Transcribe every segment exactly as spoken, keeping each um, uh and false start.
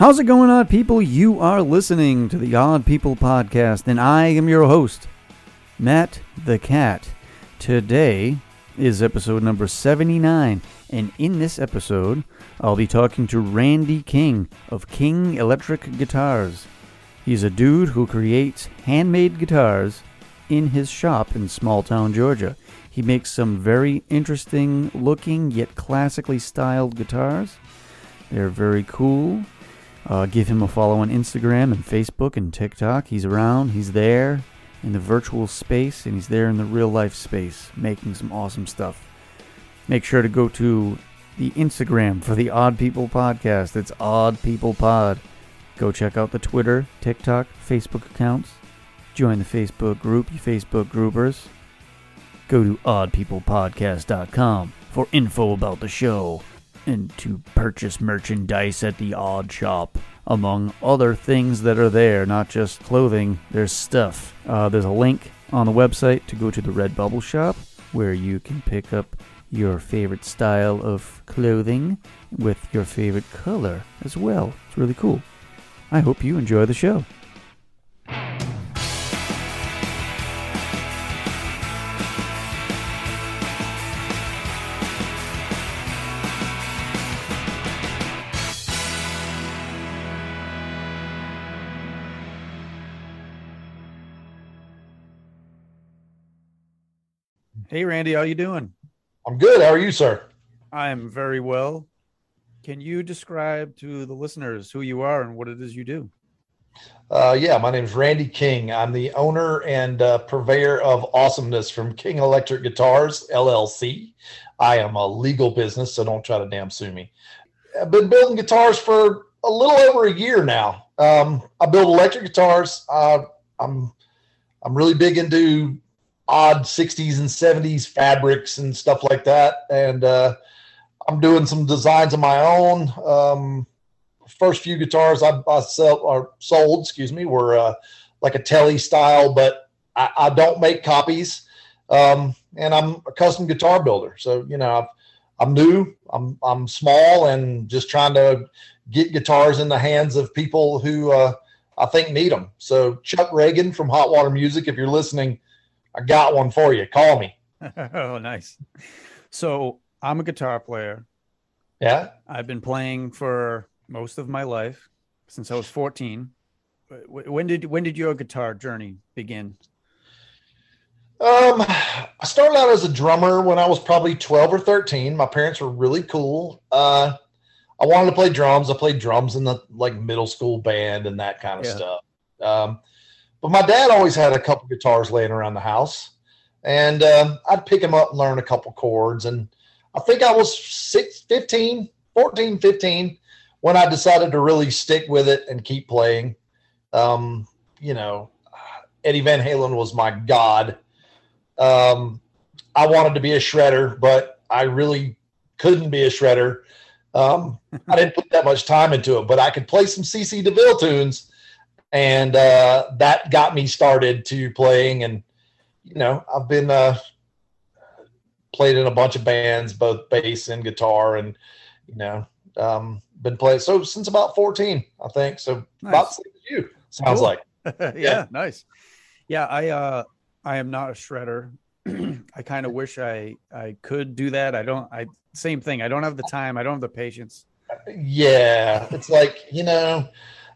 How's it going, Odd People? You are listening to the Odd People Podcast, and I am your host, Matt the Cat. Today is episode number seventy-nine, and in this episode, I'll be talking to Randy King of King Electric Guitars. He's a dude who creates handmade guitars in his shop in small town Georgia. He makes some very interesting looking yet classically styled guitars. They're very cool. Uh, give him a follow on Instagram and Facebook and TikTok. He's around, he's there in the virtual space, and he's there in the real life space making some awesome stuff. Make sure to go to the Instagram for the Odd People Podcast. It's Odd People Pod. Go check out the Twitter, TikTok, Facebook accounts. Join the Facebook group, you Facebook groupers. Go to odd people podcast dot com for info about the show and to purchase merchandise at the Odd Shop, among other things that are there, not just clothing, there's stuff. Uh, there's a link on the website to go to the Red Bubble shop where you can pick up your favorite style of clothing with your favorite color as well. It's really cool. I hope you enjoy the show. Hey, Randy, how you doing? I'm good. How are you, sir? I'm very well. Can you describe to the listeners who you are and what it is you do? Uh, yeah, my name is Randy King. I'm the owner and uh, purveyor of awesomeness from King Electric Guitars, L L C. I am a legal business, so don't try to damn sue me. I've been building guitars for a little over a year now. Um, I build electric guitars. Uh, I'm I'm really big into odd sixties and seventies fabrics and stuff like that. And uh, I'm doing some designs of my own. Um, first few guitars I, I sell, or sold, excuse me, were uh, like a Tele style, but I, I don't make copies. Um, and I'm a custom guitar builder. So, you know, I've, I'm new, I'm, I'm small, and just trying to get guitars in the hands of people who uh, I think need them. So Chuck Reagan from Hot Water Music, if you're listening, I got one for you. Call me. Oh, nice. So I'm a guitar player. Yeah. I've been playing for most of my life since I was fourteen. When did, when did your guitar journey begin? Um, I started out as a drummer when I was probably twelve or thirteen. My parents were really cool. Uh, I wanted to play drums. I played drums in the like middle school band and that kind of yeah. stuff. Um, But my dad always had a couple guitars laying around the house, and uh, I'd pick them up and learn a couple chords. And I think I was six, fifteen, fourteen, fifteen when I decided to really stick with it and keep playing. Um, you know, Eddie Van Halen was my god. Um, I wanted to be a shredder, but I really couldn't be a shredder. Um, I didn't put that much time into it, but I could play some C C DeVille tunes. And uh, that got me started to playing. And, you know, I've been uh, played in a bunch of bands, both bass and guitar, and, you know, um, been playing. So since about fourteen, I think. So nice. About six of you, sounds cool. like. yeah, yeah, nice. Yeah, I uh, I am not a shredder. I kind of wish I, I could do that. I don't, I same thing. I don't have the time. I don't have the patience. Yeah, it's like, you know.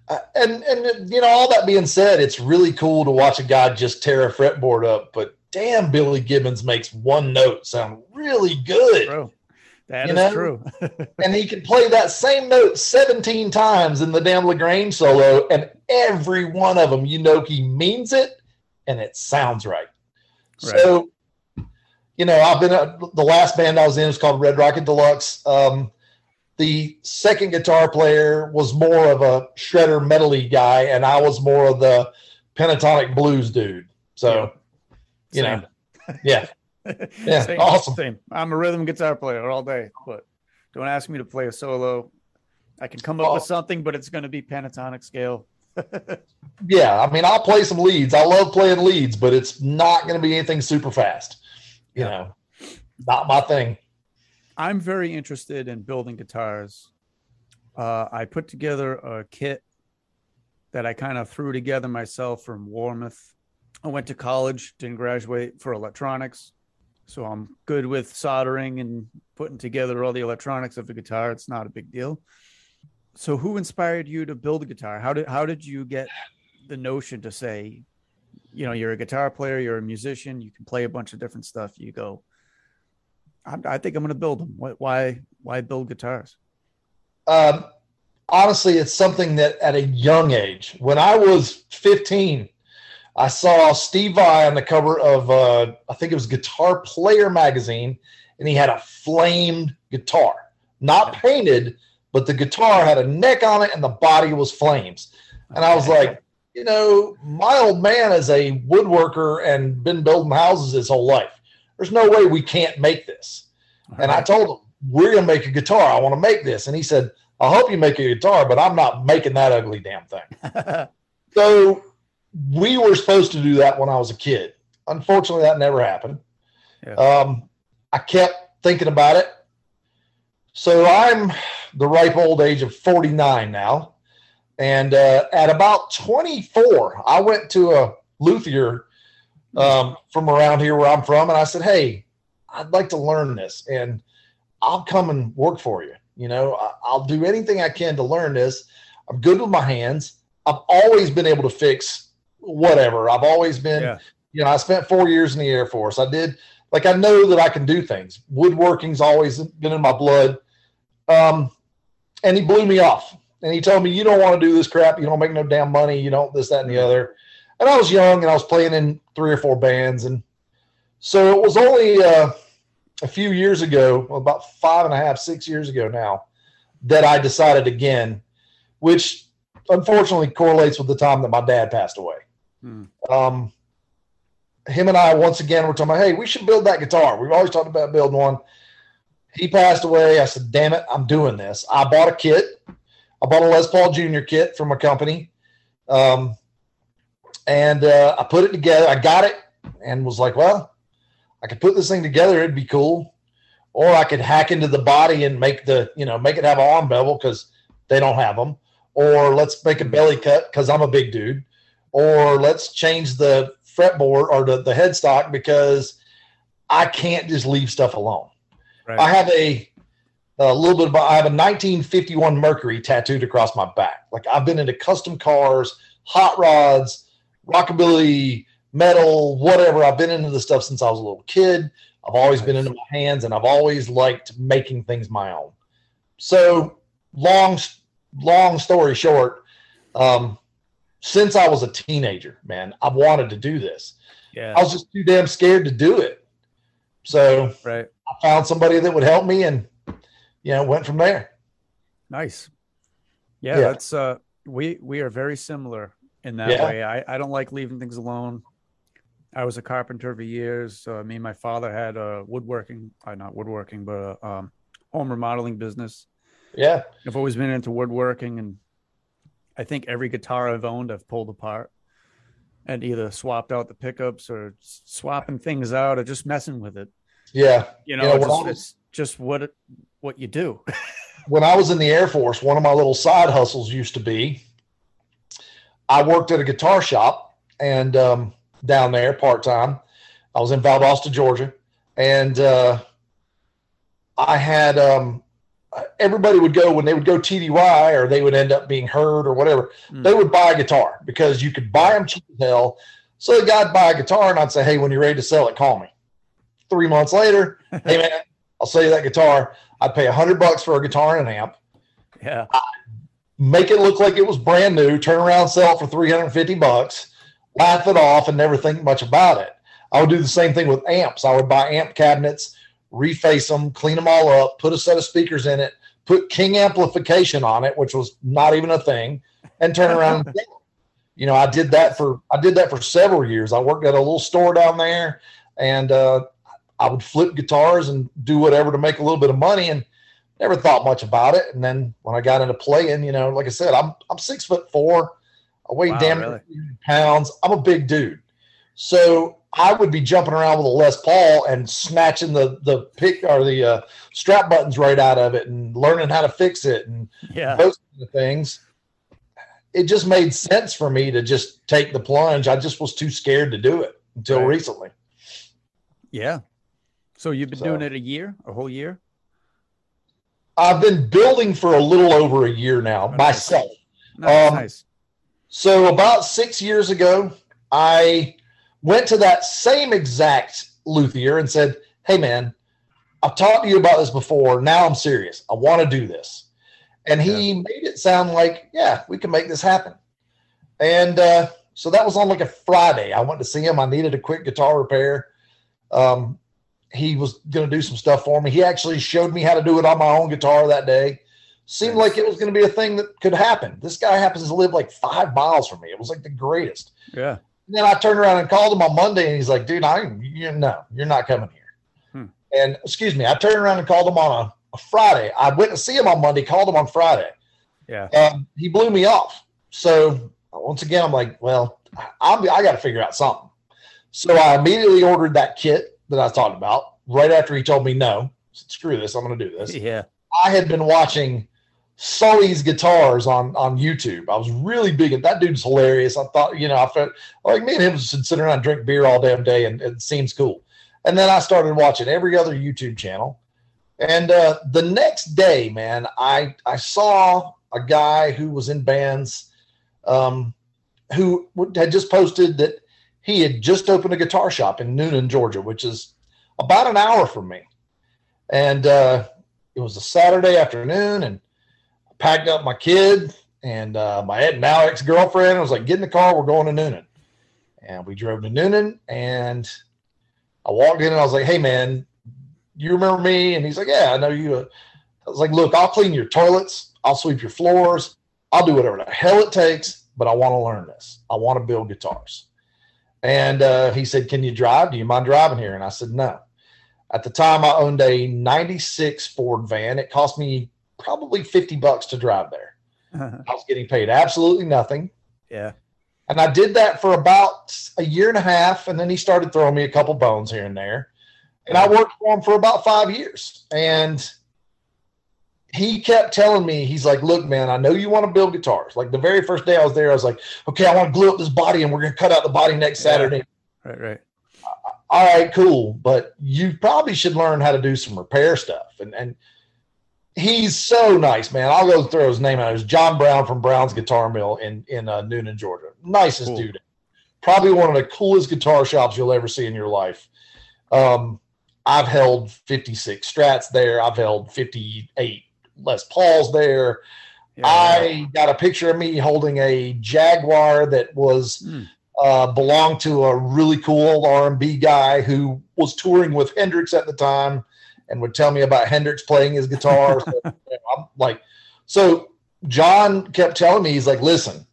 Uh, and, and, you know, all that being said, it's really cool to watch a guy just tear a fretboard up, but damn, Billy Gibbons makes one note sound really good. True. That is know? True. And he can play that same note seventeen times in the damn LaGrange solo, and every one of them, you know, he means it and it sounds right. right. So, you know, I've been, uh, the last band I was in was called Red Rocket Deluxe. Um, The second guitar player was more of a shredder metally guy, and I was more of the pentatonic blues dude. So, yeah. you Same. know, yeah, yeah, Same. awesome. Same. I'm a rhythm guitar player all day, but don't ask me to play a solo. I can come up oh. with something, but it's going to be pentatonic scale. yeah, I mean, I'll play some leads. I love playing leads, but it's not going to be anything super fast. You yeah. know, not my thing. I'm very interested in building guitars Uh, I put together a kit that I kind of threw together myself from Warmoth. I went to college, didn't graduate, for electronics. So I'm good with soldering and putting together all the electronics of the guitar. It's not a big deal. So who inspired you to build a guitar? How did how did you get the notion to say, you know, you're a guitar player, you're a musician, you can play a bunch of different stuff. You go, I, I think I'm going to build them. Why why build guitars? Um, honestly, it's something that at a young age, when I was fifteen, I saw Steve Vai on the cover of, uh, I think it was Guitar Player magazine, and he had a flamed guitar, not painted, but the guitar had a neck on it and the body was flames. And I was like, you know, my old man is a woodworker and been building houses his whole life. There's no way we can't make this. All and right. I told him, we're going to make a guitar. I want to make this. And he said, I'll help you make a guitar, but I'm not making that ugly damn thing. So we were supposed to do that when I was a kid. Unfortunately, that never happened. Yeah. Um, I kept thinking about it. So I'm the ripe old age of forty-nine now. And uh, at about twenty-four, I went to a luthier um, from around here where I'm from. And I said, hey, I'd like to learn this. And I'll come and work for you. You know, I, I'll do anything I can to learn this. I'm good with my hands. I've always been able to fix whatever. I've always been, yeah. you know, I spent four years in the Air Force. I did, like, I know that I can do things. Woodworking's always been in my blood. Um, and he blew me off. And he told me, you don't want to do this crap. You don't make no damn money. You don't this, that, and the other. And I was young and I was playing in three or four bands. And so it was only uh, a few years ago, well, about five and a half, six years ago now, that I decided again, which unfortunately correlates with the time that my dad passed away. Hmm. Um, him and I, once again, were talking about, hey, we should build that guitar. We've always talked about building one. He passed away. I said, damn it, I'm doing this. I bought a kit. I bought a Les Paul Junior kit from a company. Um, and uh, I put it together. I got it and was like, well, I could put this thing together. It'd be cool. Or I could hack into the body and make the, you know, make it have an arm bevel because they don't have them. Or let's make a belly cut because I'm a big dude. Or let's change the fretboard or the, the headstock because I can't just leave stuff alone. Right. I have a, a little bit of, I have a nineteen fifty-one Mercury tattooed across my back. Like I've been into custom cars, hot rods, rockabilly, metal, whatever. I've been into this stuff since I was a little kid. I've always nice. been into my hands and I've always liked making things my own. So long, long story short, um, since I was a teenager, man, I wanted to do this. Yeah. I was just too damn scared to do it. So right. I found somebody that would help me and, you know, went from there. Nice. Yeah, yeah. That's uh, we, we are very similar in that yeah. way. I, I don't like leaving things alone. I was a carpenter for years. So, I mean, my father had a woodworking, uh, not woodworking, but a um, home remodeling business. Yeah. I've always been into woodworking, and I think every guitar I've owned, I've pulled apart and either swapped out the pickups or swapping things out or just messing with it. Yeah. You know, yeah, just, was, it's just what, it, what you do. When I was in the Air Force, one of my little side hustles used to be, I worked at a guitar shop and um, down there part-time. I was in Valdosta, Georgia. And uh, I had, um, everybody would go, when they would go T D Y or they would end up being heard or whatever, mm. they would buy a guitar because you could buy them cheap as hell. So the guy'd buy a guitar and I'd say, hey, when you're ready to sell it, call me. Three months later, hey man, I'll sell you that guitar. I'd pay a hundred bucks for a guitar and an amp. Yeah. I'd make it look like it was brand new, turn around, sell it for three hundred fifty bucks, laugh it off and never think much about it. I would do the same thing with amps. I would buy amp cabinets, reface them, clean them all up, put a set of speakers in it, put King amplification on it, which was not even a thing, and turn around. And you know, I did that for, I did that for several years. I worked at a little store down there and, uh, I would flip guitars and do whatever to make a little bit of money and never thought much about it. And then when I got into playing, you know, like I said, I'm, I'm six foot four. I weigh wow, damn really? pounds. I'm a big dude. So I would be jumping around with a Les Paul and snatching the the pick or the uh, strap buttons right out of it and learning how to fix it and yeah. those kind of things. It just made sense for me to just take the plunge. I just was too scared to do it until right. recently. Yeah. So you've been so, doing it a year, a whole year? I've been building for a little over a year now oh, myself. Nice. Um, nice. So about six years ago, I went to that same exact luthier and said, hey man, I've talked to you about this before. Now I'm serious. I want to do this. And he yeah. made it sound like, yeah, we can make this happen. And uh, so that was on like a Friday. I went to see him. I needed a quick guitar repair. Um, he was going to do some stuff for me. He actually showed me how to do it on my own guitar that day. Seemed nice. Like it was going to be a thing that could happen. This guy happens to live like five miles from me. It was like the greatest. Yeah. And then I turned around and called him on Monday, and he's like, dude, I, you no, you're not coming here. Hmm. And excuse me, I turned around and called him on a, a Friday. I went to see him on Monday, called him on Friday. Yeah. And he blew me off. So once again, I'm like, well, I'm, I got to figure out something. So I immediately ordered that kit that I was talking about right after he told me, no, screw this. I'm going to do this. Yeah. I had been watching Sully's guitars on, on YouTube. I was really big at that. Dude's hilarious. I thought, you know, I felt like me and him was sitting around, drink beer all damn day, and it seems cool. And then I started watching every other YouTube channel. And uh, the next day, man, I, I saw a guy who was in bands um, who had just posted that he had just opened a guitar shop in Noonan, Georgia, which is about an hour from me. And uh, it was a Saturday afternoon, and I packed up my kid and uh, my now ex-girlfriend. I was like, get in the car. We're going to Noonan. And we drove to Noonan, and I walked in, and I was like, hey, man, you remember me? And he's like, yeah, I know you. I was like, look, I'll clean your toilets. I'll sweep your floors. I'll do whatever the hell it takes, but I want to learn this. I want to build guitars. And uh, he said, can you drive? Do you mind driving here? And I said, no. At the time, I owned a ninety-six Ford van. It cost me probably fifty bucks to drive there. Uh-huh. I was getting paid absolutely nothing. Yeah. And I did that for about a year and a half, and then he started throwing me a couple bones here and there. And I worked for him for about five years. And he kept telling me, he's like, look, man, I know you want to build guitars. Like the very first day I was there, I was like, okay, I want to glue up this body, and we're going to cut out the body next Saturday. Right, right. All right, cool. But you probably should learn how to do some repair stuff. And and he's so nice, man. I'll go throw his name out. It was John Brown from Brown's Guitar Mill in, in uh, Noonan, Georgia. Nicest cool. dude. Probably one of the coolest guitar shops you'll ever see in your life. Um, I've held fifty-six Strats there. I've held fifty-eight Les Pauls there. Yeah. I got a picture of me holding a Jaguar that was mm. uh, belonged to a really cool old R and B guy who was touring with Hendrix at the time and would tell me about Hendrix playing his guitar. So, I'm like, so John kept telling me, he's like, listen,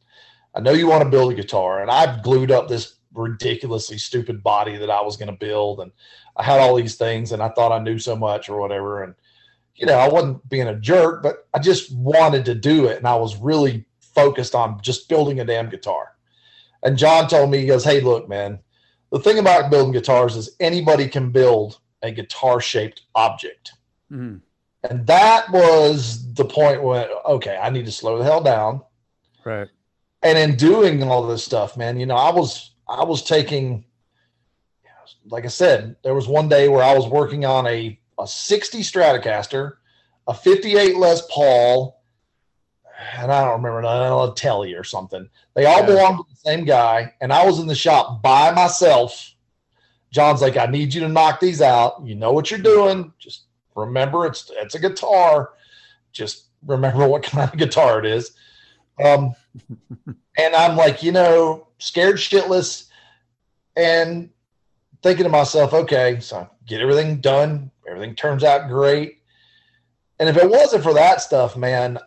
I know you want to build a guitar, and I've glued up this ridiculously stupid body that I was going to build, and I had all these things, and I thought I knew so much or whatever. And, you know, I wasn't being a jerk, but I just wanted to do it. And I was really focused on just building a damn guitar. And John told me, he goes, hey, look, man, the thing about building guitars is anybody can build a guitar shaped object. Mm-hmm. And that was the point where, okay, I need to slow the hell down. Right. And in doing all this stuff, man, you know, I was, I was taking, like I said, there was one day where I was working on a, a sixty Stratocaster, a fifty-eight Les Paul, and I don't remember, a Tele or something. They all yeah. belonged to the same guy, and I was in the shop by myself. John's like, I need you to knock these out. You know what you're doing. Just remember it's it's a guitar. Just remember what kind of guitar it is. Um, and I'm like, you know, scared shitless, and thinking to myself, okay, so I get everything done. Everything turns out great. And if it wasn't for that stuff, man,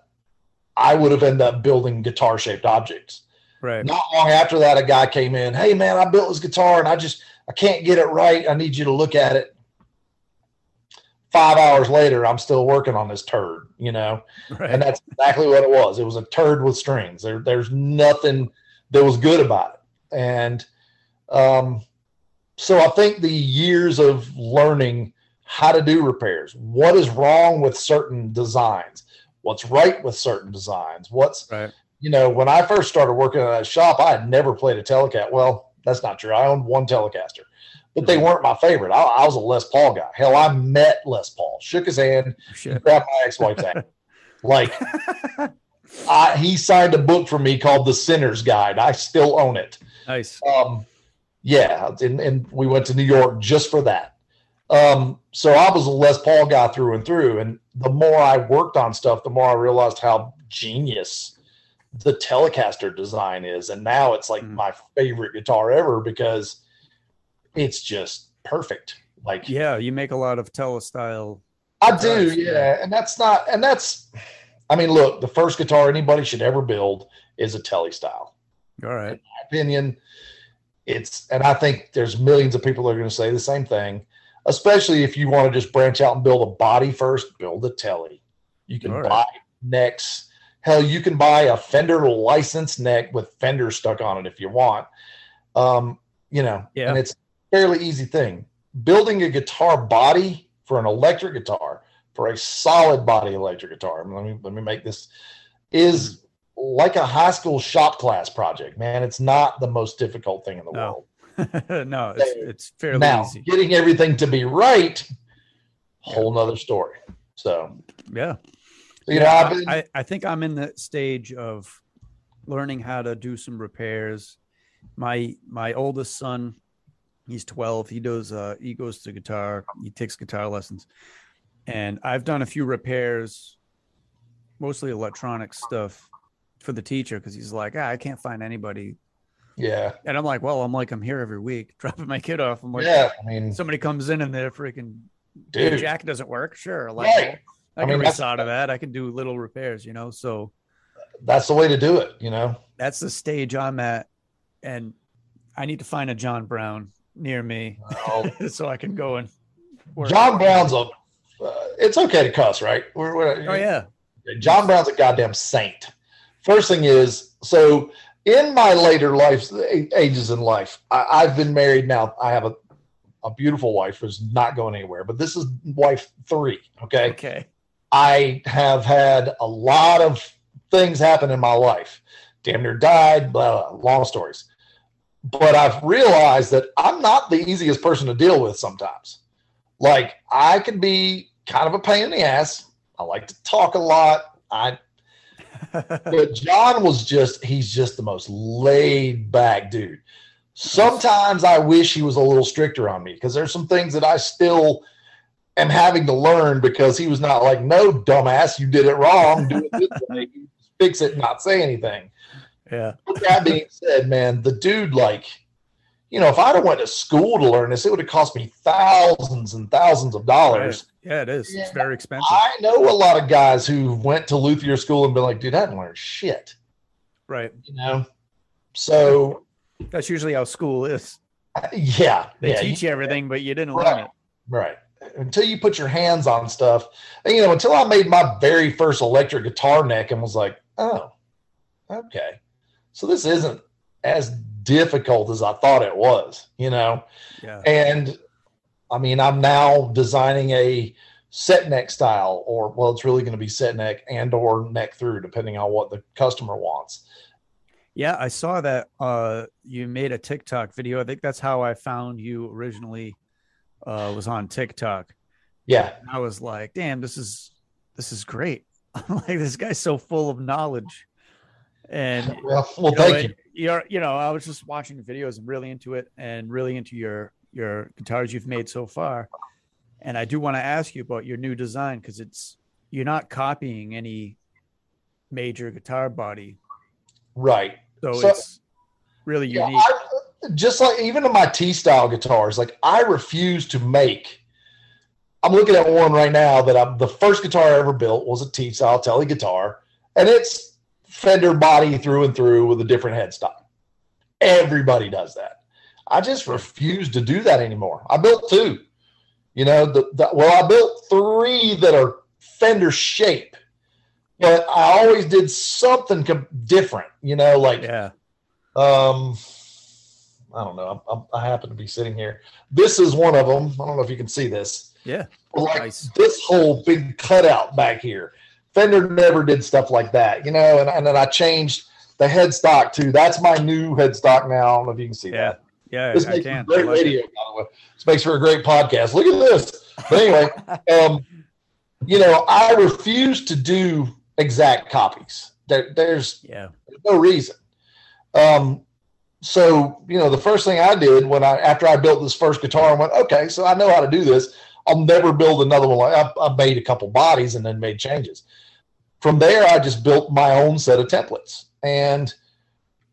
I would have ended up building guitar-shaped objects. Right. Not long after that, a guy came in, hey, man, I built this guitar, and I just I can't get it right. I need you to look at it. Five hours later, I'm still working on this turd, you know, right. And that's exactly what it was. It was a turd with strings. There, There's nothing that was good about it. And um. So I think the years of learning how to do repairs, what is wrong with certain designs, what's right with certain designs, what's, right. you know, when I first started working at a shop, I had never played a Telecaster. Well, that's not true. I owned one Telecaster, but they weren't my favorite. I, I was a Les Paul guy. Hell, I met Les Paul, shook his hand, sure. grabbed my ex-wife's hand. Like, I, he signed a book for me called The Sinner's Guide. I still own it. Nice. Um, yeah, and, and we went to New York just for that. Um, so I was a Les Paul guy through and through, and the more I worked on stuff, the more I realized how genius the Telecaster design is, and now it's like mm. my favorite guitar ever because it's just perfect. Like, yeah, you make a lot of Telestyle. I do, yeah. yeah, and that's not, and that's, I mean, look, the first guitar anybody should ever build is a Telestyle. All right. In my opinion, it's, and I think there's millions of people that are going to say the same thing, especially if you want to just branch out and build a body first, build a Tele. You can right. buy necks. Hell, you can buy a Fender license neck with Fender stuck on it if you want. Um, you know, yeah. and it's a fairly easy thing. Building a guitar body for an electric guitar, for a solid body electric guitar, let me let me make this, is like a high school shop class project, man. It's not the most difficult thing in the no. world. no, it's, it's fairly now, easy. Now, getting everything to be right, whole nother story. So, yeah. You know, I've been, I, I think I'm in the stage of learning how to do some repairs. My my oldest son, he's twelve. He does uh, he goes to guitar. He takes guitar lessons, and I've done a few repairs, mostly electronic stuff, for the teacher because he's like, ah, I can't find anybody. Yeah, and I'm like, well, I'm like, I'm here every week dropping my kid off. I'm like, yeah, I mean, somebody comes in and they're freaking dude. Jack doesn't work. Sure, like. Right. I, I can mean, thought of that. I can do little repairs, you know, so that's the way to do it. You know, that's the stage I'm at. And I need to find a John Brown near me well, so I can go and work. John Brown's a, uh, it's okay to cuss, right? We're, we're, oh yeah. John Brown's a goddamn saint. First thing is, so in my later life, ages in life, I, I've been married now. I have a, a beautiful wife who's not going anywhere, but this is wife three. Okay. Okay. I have had a lot of things happen in my life. Damn near died, blah, blah, long stories. But I've realized that I'm not the easiest person to deal with sometimes. Like, I can be kind of a pain in the ass. I like to talk a lot. I, but John was just, he's just the most laid back dude. Sometimes I wish he was a little stricter on me because there's some things that I still – and having to learn because he was not like, no, dumbass, you did it wrong. Do it this way. Fix it, not say anything. Yeah. But that being said, man, the dude, like, you know, if I'd have went to school to learn this, it would have cost me thousands and thousands of dollars. Right. Yeah, it is. And it's very expensive. I know a lot of guys who went to Luthier school and been like, dude, I didn't learn shit. Right. You know? So. That's usually how school is. Yeah. They yeah, teach you everything, but you didn't right, learn it. Right. Until you put your hands on stuff, and, you know, until I made my very first electric guitar neck and was like, oh, okay. So this isn't as difficult as I thought it was, you know? Yeah. And I mean, I'm now designing a set neck style or, well, it's really going to be set neck and or neck through depending on what the customer wants. Yeah. I saw that uh, you made a TikTok video. I think that's how I found you originally. Uh, was on TikTok. Yeah. And I was like, damn, this is, this is great. I'm like, this guy's so full of knowledge. And well, well you know, thank it, you. You're, you know, I was just watching the videos and really into it and really into your, your guitars you've made so far. And I do want to ask you about your new design, cause it's, you're not copying any major guitar body. Right. So, so it's really yeah, unique. I, Just like even in my T-style guitars, like I refuse to make. I'm looking at one right now that I'm, the first guitar I ever built was a T-style Tele guitar, and it's Fender body through and through with a different headstock. Everybody does that. I just refuse to do that anymore. I built two, you know. The, the well, I built three that are Fender shape, but I always did something com- different, you know. Like yeah. Um. I don't know. I'm, I'm, I happen to be sitting here. This is one of them. I don't know if you can see this. Yeah. Like nice. This whole big cutout back here. Fender never did stuff like that, you know, and, and then I changed the headstock too. That's my new headstock now. I don't know if you can see yeah. that. Yeah, this I makes can. For great radio, it. By the way. This makes for a great podcast. Look at this. But anyway, um, you know, I refuse to do exact copies. There, there's, yeah. there's no reason. Um, so, you know, the first thing I did when I, after I built this first guitar, I went, okay, so I know how to do this. I'll never build another one. I, I made a couple bodies and then made changes. From there, I just built my own set of templates. And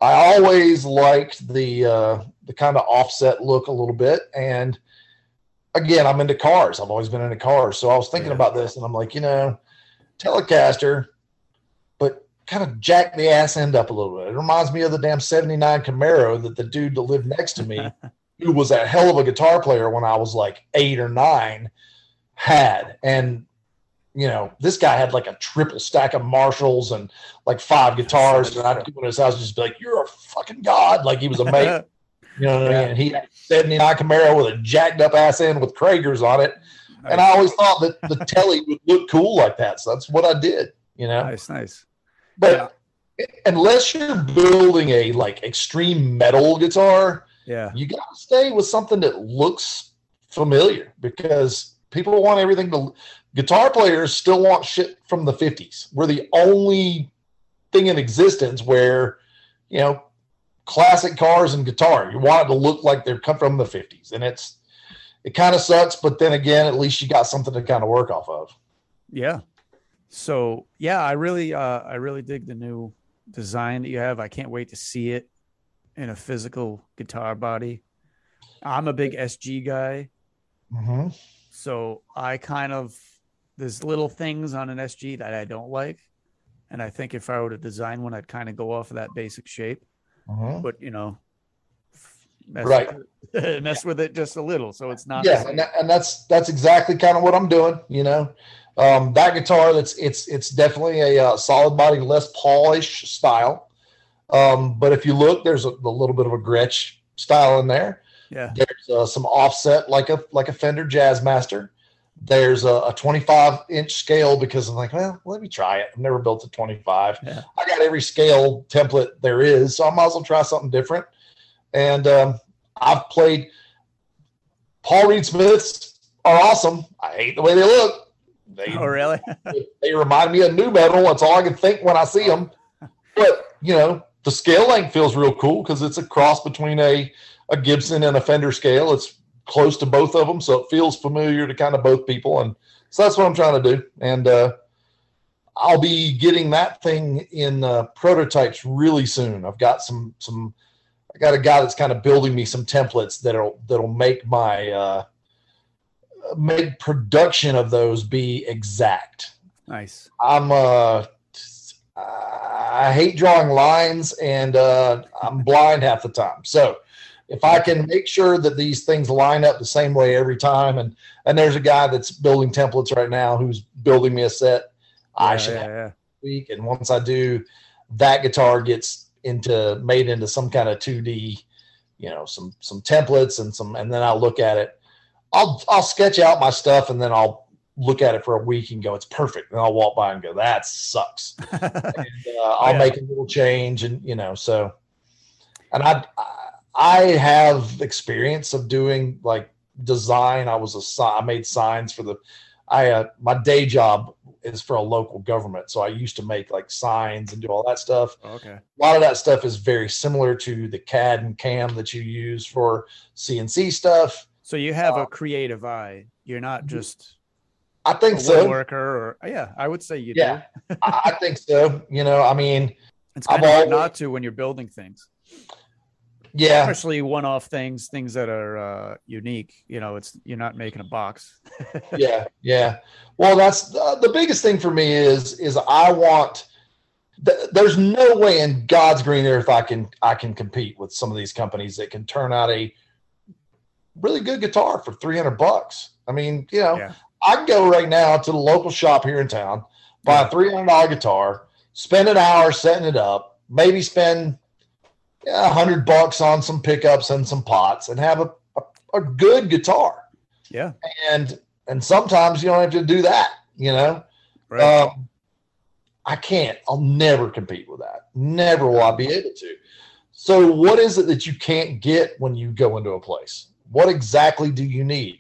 I always liked the uh, the kind of offset look a little bit. And again, I'm into cars. I've always been into cars. So I was thinking yeah. about this, and I'm like, you know, Telecaster, but kind of jack the ass end up a little bit. It reminds me of the damn seventy-nine Camaro that the dude that lived next to me, who was a hell of a guitar player when I was like eight or nine, had. And, you know, this guy had like a triple stack of Marshalls and like five guitars. And I'd go to his house and just be like, you're a fucking god. Like, he was amazing. You know what I mean? And he had a seventy-nine Camaro with a jacked up ass end with Kragers on it. And I always thought that the Telly would look cool like that. So that's what I did, you know? Nice, nice. But yeah. unless you're building a like extreme metal guitar, yeah, you got to stay with something that looks familiar, because people want everything to guitar players still want shit from the fifties. We're the only thing in existence where, you know, classic cars and guitar, you want it to look like they're come from the fifties, and it's, it kind of sucks, but then again, at least you got something to kind of work off of. Yeah. So yeah, I really, uh, I really dig the new design that you have. I can't wait to see it in a physical guitar body. I'm a big S G guy. Mm-hmm. So I kind of, there's little things on an S G that I don't like. And I think if I were to design one, I'd kind of go off of that basic shape, mm-hmm. but you know, mess, right. with, it, mess yeah. with it just a little. So it's not, yeah. And, that, and that's, that's exactly kind of what I'm doing. You know, um, that guitar, that's, it's, it's definitely a uh, solid body, Les Paul-ish style. Um, but if you look, there's a, a little bit of a Gretsch style in there. Yeah. There's uh, some offset, like a like a Fender Jazzmaster. There's a, a twenty-five inch scale, because I'm like, well, let me try it. I've never built a twenty-five. Yeah. I got every scale template there is, so I might as well try something different. And um, I've played Paul Reed Smiths are awesome. I hate the way they look. They, oh, really? They remind me of new metal. That's all I can think when I see them. But you know, the scale length feels real cool because it's a cross between a, a Gibson and a Fender scale. It's close to both of them, so it feels familiar to kind of both people. And so that's what I'm trying to do. And uh, I'll be getting that thing in uh, prototypes really soon. I've got some some. I got a guy that's kind of building me some templates that'll that'll make my uh, make production of those be exact. Nice. I'm uh. I hate drawing lines, and uh, I'm blind half the time. So if I can make sure that these things line up the same way every time, and, and there's a guy that's building templates right now who's building me a set, yeah, I should yeah, have yeah. it this week. And once I do, that guitar gets into made into some kind of two D, you know, some some templates and some, and then I'll look at it. I'll I'll sketch out my stuff, and then I'll look at it for a week and go, it's perfect. And I'll walk by and go, that sucks. and, uh, I'll yeah. make a little change. And, you know, so, and I, I have experience of doing like design. I was a, I made signs for the, I, uh, my day job is for a local government. So I used to make like signs and do all that stuff. Okay. A lot of that stuff is very similar to the C A D and C A M that you use for C N C stuff. So you have um, a creative eye. You're not just, I think so. Worker, or yeah, I would say you yeah, do. I think so. You know, I mean, it's kind I've of hard always, not to when you're building things. Yeah, especially one-off things, things that are uh, unique. You know, it's you're not making a box. yeah, yeah. Well, that's uh, the biggest thing for me is is I want. Th- there's no way in God's green earth I can I can compete with some of these companies that can turn out a really good guitar for three hundred bucks. I mean, you know. Yeah. I can go right now to the local shop here in town, buy a three hundred dollars guitar, spend an hour setting it up, maybe spend yeah, a hundred bucks on some pickups and some pots and have a, a, a good guitar. Yeah. And, and sometimes you don't have to do that, you know? Right. Um, I can't, I'll never compete with that. Never will I be able to. So what is it that you can't get when you go into a place? What exactly do you need?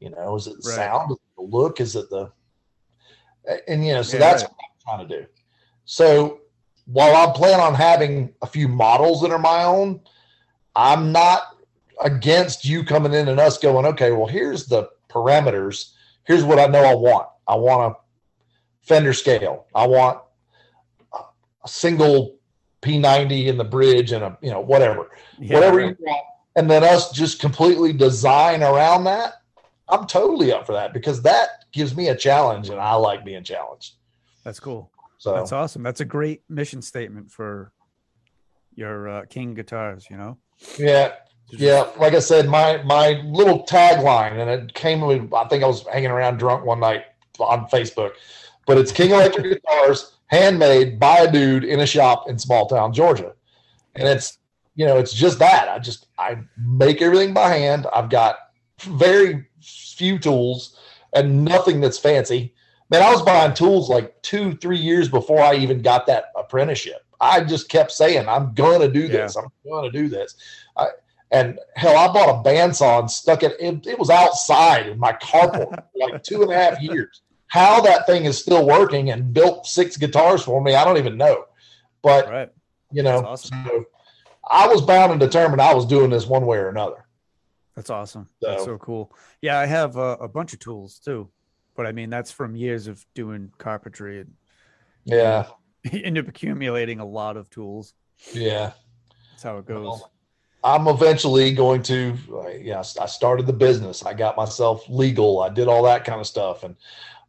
You know, is it the right. sound? Is it the look? Is it the, and you know, so yeah, that's right. what I'm trying to do. So while I plan on having a few models that are my own, I'm not against you coming in and us going, okay, well, here's the parameters. Here's what I know I want. I want a Fender scale. I want a single P ninety in the bridge and a, you know, whatever, yeah, whatever right. you want. And then us just completely design around that. I'm totally up for that because that gives me a challenge and I like being challenged. That's cool. So that's awesome. That's a great mission statement for your uh, King Guitars, you know? Yeah. Yeah. Like I said, my, my little tagline, and it came with, I think I was hanging around drunk one night on Facebook, but it's King Electric Guitars, handmade by a dude in a shop in small town, Georgia. And it's, you know, it's just that I just, I make everything by hand. I've got very few tools and nothing that's fancy. Man, I was buying tools like two, three years before I even got that apprenticeship. I just kept saying, I'm going to do this. Yeah. I'm going to do this. I, and hell, I bought a bandsaw and stuck it. It, it was outside in my carport for like two and a half years. How that thing is still working and built six guitars for me, I don't even know. But, right. you know, awesome. So I was bound and determined I was doing this one way or another. That's awesome. So, that's so cool. Yeah, I have a, a bunch of tools too. But I mean, that's from years of doing carpentry and yeah, you know, end up accumulating a lot of tools. Yeah. That's how it goes. Well, I'm eventually going to, uh, yeah, I started the business. I got myself legal. I did all that kind of stuff. And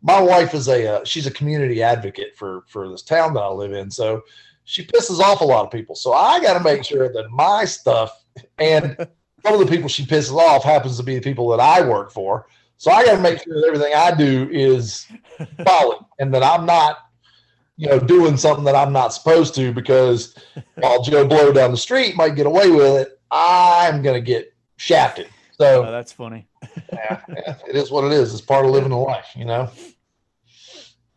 my wife is a, uh, she's a community advocate for, for this town that I live in. So she pisses off a lot of people. So I got to make sure that my stuff and one of the people she pisses off happens to be the people that I work for. So I got to make sure that everything I do is solid and that I'm not, you know, doing something that I'm not supposed to, because while Joe Blow down the street might get away with it, I'm going to get shafted. So oh, that's funny. yeah, yeah, it is what it is. It's part of living the life, you know?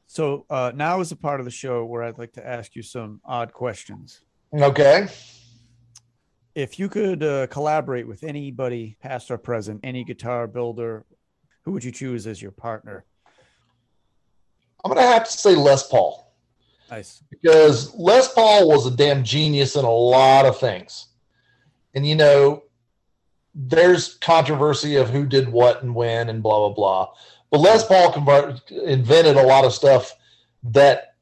So uh, now is the part of the show where I'd like to ask you some odd questions. Okay. If you could uh, collaborate with anybody past or present, any guitar builder, who would you choose as your partner? I'm going to have to say Les Paul. Nice. Because Les Paul was a damn genius in a lot of things. And, you know, there's controversy of who did what and when and blah, blah, blah. But Les Paul convert, invented a lot of stuff that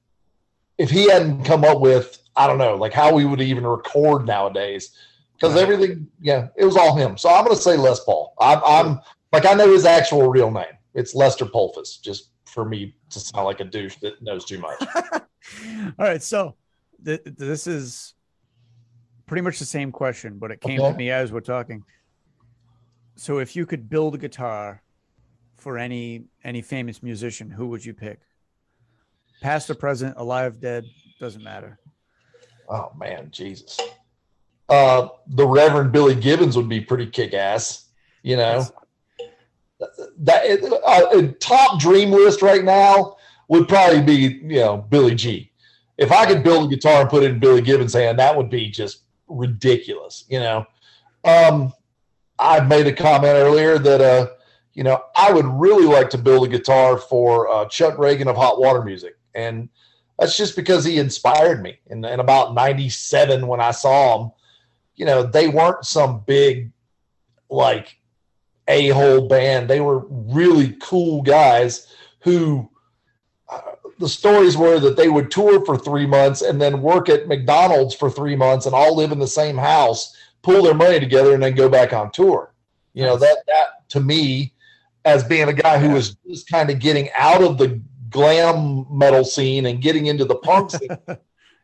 if he hadn't come up with, I don't know, like how we would even record nowadays. Because right. everything, yeah, it was all him. So I'm going to say Les Paul. I'm, I'm Like, I know his actual real name. It's Lester Polfus, just for me to sound like a douche that knows too much. All right, so th- this is pretty much the same question, but it came okay. to me as we're talking. So if you could build a guitar for any any famous musician, who would you pick? Past or present, alive, dead, doesn't matter. Oh, man, Jesus. Uh, the Reverend Billy Gibbons would be pretty kick-ass, you know? That's- That uh, top dream list right now would probably be, you know, Billy G. If I could build a guitar and put it in Billy Gibbons' hand, that would be just ridiculous, you know. Um, I made a comment earlier that, uh, you know, I would really like to build a guitar for uh, Chuck Reagan of Hot Water Music. And that's just because he inspired me. And in, in about ninety-seven, when I saw him, you know, they weren't some big, like, a-hole band. They were really cool guys who uh, the stories were that they would tour for three months and then work at McDonald's for three months and all live in the same house, pull their money together, and then go back on tour. You know, that, that to me, as being a guy who was just kind of getting out of the glam metal scene and getting into the punk scene,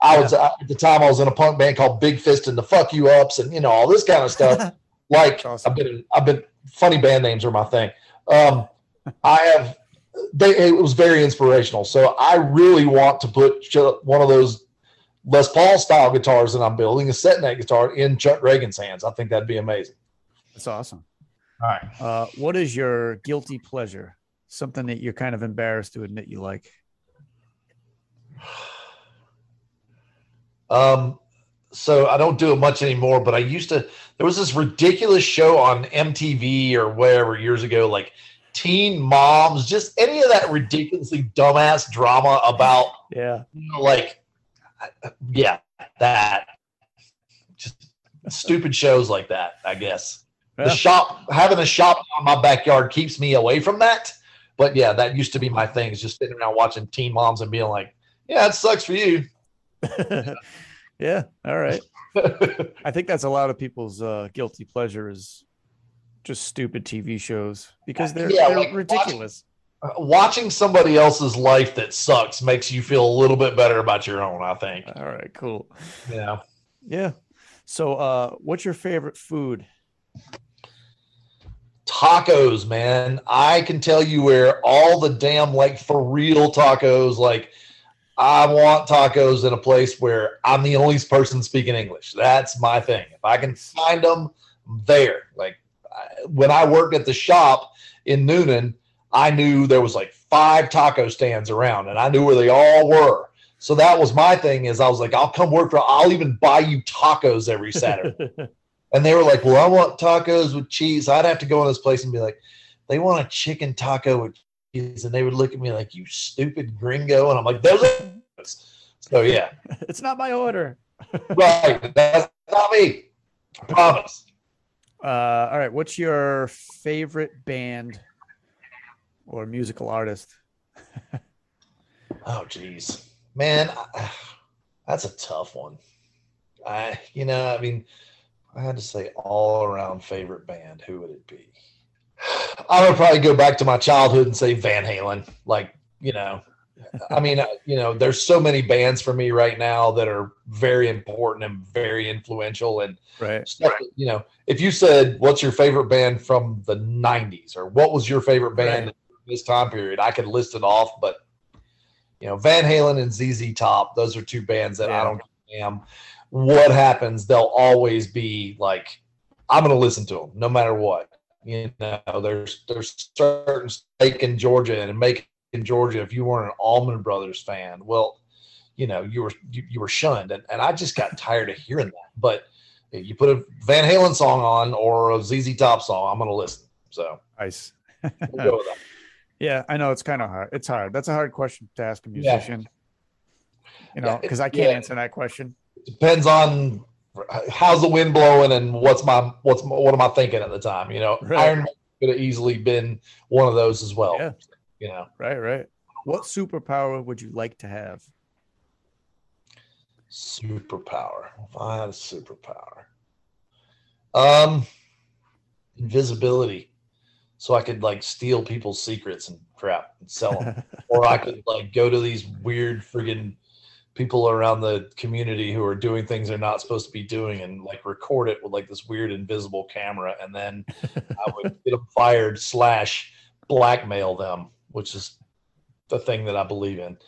I was at the time I was in a punk band called Big Fist and the Fuck You Ups and, you know, all this kind of stuff. Like awesome. I've been, I've been, funny band names are my thing. Um, I have, they, it was very inspirational. So I really want to put one of those Les Paul style guitars that I'm building and setting that guitar in Chuck Reagan's hands. I think that'd be amazing. That's awesome. All right. Uh, what is your guilty pleasure? Something that you're kind of embarrassed to admit you like. Um, so I don't do it much anymore, but I used to, there was this ridiculous show on M T V or wherever years ago, like Teen Moms, just any of that ridiculously dumbass drama about, yeah, you know, like, yeah, that just stupid shows like that, I guess. Yeah. The shop, having a shop in my backyard keeps me away from that. But yeah, that used to be my thing, is just sitting around watching Teen Moms and being like, yeah, it sucks for you. Yeah. All right. I think that's a lot of people's uh, guilty pleasure, is just stupid T V shows, because they're, yeah, they're like ridiculous. Watch, uh, watching somebody else's life that sucks makes you feel a little bit better about your own, I think. All right, cool. Yeah. Yeah. So uh, what's your favorite food? Tacos, man. I can tell you where all the damn, like, for real tacos, like, I want tacos in a place where I'm the only person speaking English. That's my thing. If I can find them, I'm there. Like, I, when I worked at the shop in Noonan, I knew there was like five taco stands around, and I knew where they all were. So that was my thing, is I was like, I'll come work for, I'll even buy you tacos every Saturday. And they were like, well, I want tacos with cheese. I'd have to go in this place and be like, they want a chicken taco with cheese. And they would look at me like, you stupid gringo. And I'm like, those are so, yeah. It's not my order. Right. That's not me. I promise. Uh, all right. What's your favorite band or musical artist? Oh, geez. Man, I, that's a tough one. I, you know, I mean, I had to say all around favorite band. Who would it be? I would probably go back to my childhood and say Van Halen. Like, you know, I mean, you know, there's so many bands for me right now that are very important and very influential. And, right. Stuff that, you know, if you said, what's your favorite band from the nineties, or what was your favorite band, right, this time period, I could list it off. But, you know, Van Halen and Z Z Top, those are two bands that, yeah, I don't give a damn what happens. They'll always be like, I'm going to listen to them no matter what. You know, there's there's certain steak in Georgia, and making Georgia, if you weren't an Allman Brothers fan, well, you know, you were you, you were shunned, and, and I just got tired of hearing that. But if you put a Van Halen song on or a Z Z Top song, I'm gonna listen. So nice. We'll go with that. Yeah, I know it's kind of hard. It's hard. That's a hard question to ask a musician. Yeah. You know, because I can't, yeah, answer that question. It depends on how's the wind blowing and what's my what's my, what am I thinking at the time? You know, right. Iron Man could have easily been one of those as well. Yeah. You know, right, right. What superpower would you like to have? Superpower. If I had a superpower, um, invisibility, so I could like steal people's secrets and crap and sell them, or I could like go to these weird friggin' people around the community who are doing things they're not supposed to be doing and like record it with like this weird invisible camera. And then I would get them fired slash blackmail them, which is the thing that I believe in.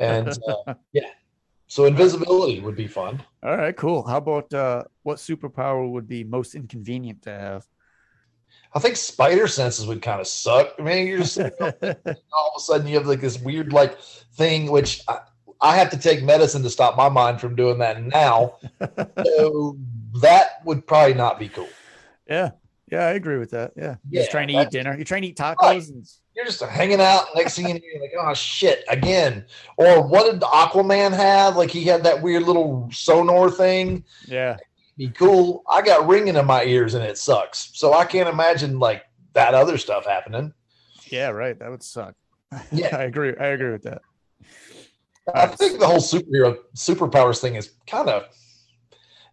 And uh, yeah, so invisibility would be fun. All right, cool. How about uh, what superpower would be most inconvenient to have? I think spider senses would kind of suck. I mean, you're just, you know, all of a sudden you have like this weird like thing, which I, I have to take medicine to stop my mind from doing that now. So that would probably not be cool. Yeah. Yeah, I agree with that. Yeah. You're, yeah, just trying to eat dinner. You're trying to eat tacos. Right. And you're just hanging out. Next thing you know, you're like, oh, shit, again. Or what did Aquaman have? Like, he had that weird little sonar thing. Yeah. It'd be cool. I got ringing in my ears, and it sucks. So I can't imagine, like, that other stuff happening. Yeah, right. That would suck. Yeah. I agree. I agree with that. I think the whole superhero superpowers thing is kind of,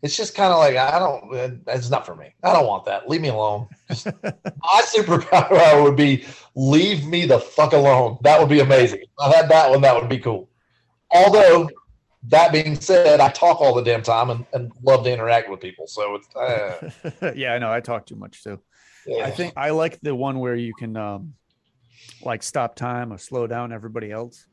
it's just kind of like, I don't, it's not for me. I don't want that. Leave me alone. Just, my superpower would be leave me the fuck alone. That would be amazing. If I had that one, that would be cool. Although that being said, I talk all the damn time and, and love to interact with people. So it's, uh, yeah, I know. I talk too much too. Yeah. I think I like the one where you can um, like stop time or slow down everybody else.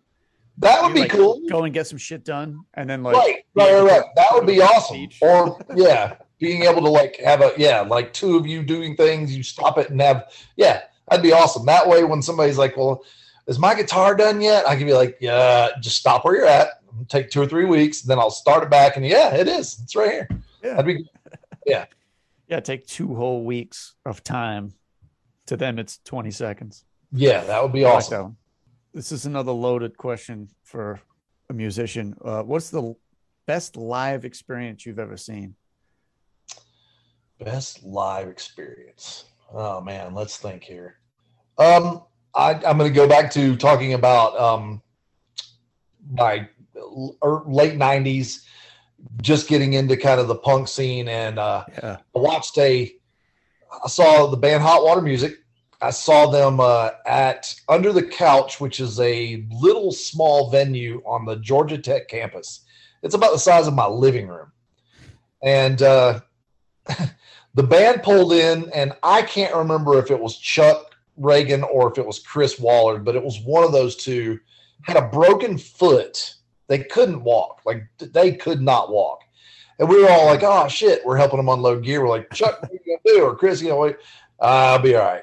That would be like, cool. Go and get some shit done, and then like right, right, right. right. That would be awesome. Or yeah, being able to like have a yeah, like two of you doing things. You stop it and have yeah, that'd be awesome. That way, when somebody's like, "Well, is my guitar done yet?" I can be like, "Yeah, just stop where you're at. Take two or three weeks, and then I'll start it back." And yeah, it is. It's right here. Yeah, that'd be yeah, yeah. Take two whole weeks of time. To them, it's twenty seconds. Yeah, that would be I awesome. Like this is another loaded question for a musician. Uh, what's the best live experience you've ever seen? Best live experience. Oh man, let's think here. Um, I, I'm going to go back to talking about um, my late nineties, just getting into kind of the punk scene, and uh, yeah. I watched a. I saw the band Hot Water Music. I saw them uh, at Under the Couch, which is a little small venue on the Georgia Tech campus. It's about the size of my living room. And uh, the band pulled in, and I can't remember if it was Chuck Reagan or if it was Chris Wallard, but it was one of those two. Had a broken foot. They couldn't walk. Like, they could not walk. And we were all like, oh, shit, we're helping them unload gear. We're like, Chuck, what are you going to do? Or Chris, you know, wait, I'll be all right.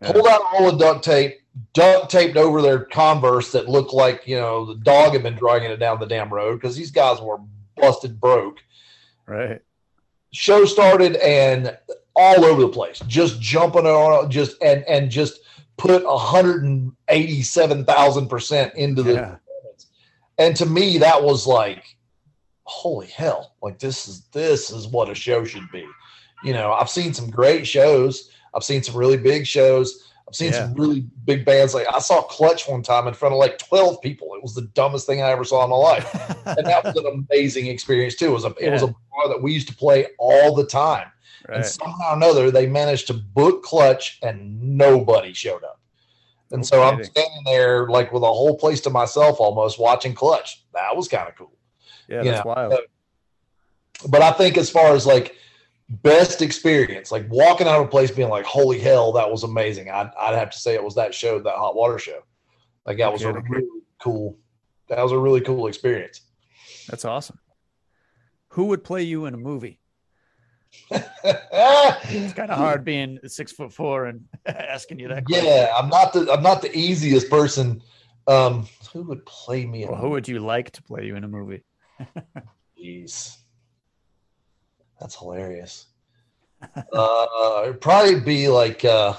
Yeah. Pulled out all the duct tape, duct taped over their Converse that looked like, you know, the dog had been dragging it down the damn road because these guys were busted broke. Right. Show started and all over the place, just jumping on, just and and just put one hundred eighty-seven thousand percent into the yeah. And to me, that was like, holy hell, like this is this is what a show should be. You know, I've seen some great shows. I've seen some really big shows. I've seen yeah. some really big bands. Like I saw Clutch one time in front of like twelve people. It was the dumbest thing I ever saw in my life. And that was an amazing experience too. It was a, yeah. it was a bar that we used to play all the time. Right. And somehow or another, they managed to book Clutch and nobody showed up. And so I'm standing there like with a whole place to myself almost watching Clutch. That was kind of cool. Yeah, that's know? wild. But I think as far as like, best experience, like walking out of a place being like, holy hell, that was amazing. I'd, I'd have to say it was that show, that Hot Water show. Like that was a really cool, that was a really cool experience. That's awesome. Who would play you in a movie? It's kind of hard being six foot four and asking you that question. Yeah, I'm not the, I'm not the easiest person. Um, who would play me? In well, a who movie? Would you like to play you in a movie? Jeez. That's hilarious. Uh, it'd probably be like, uh,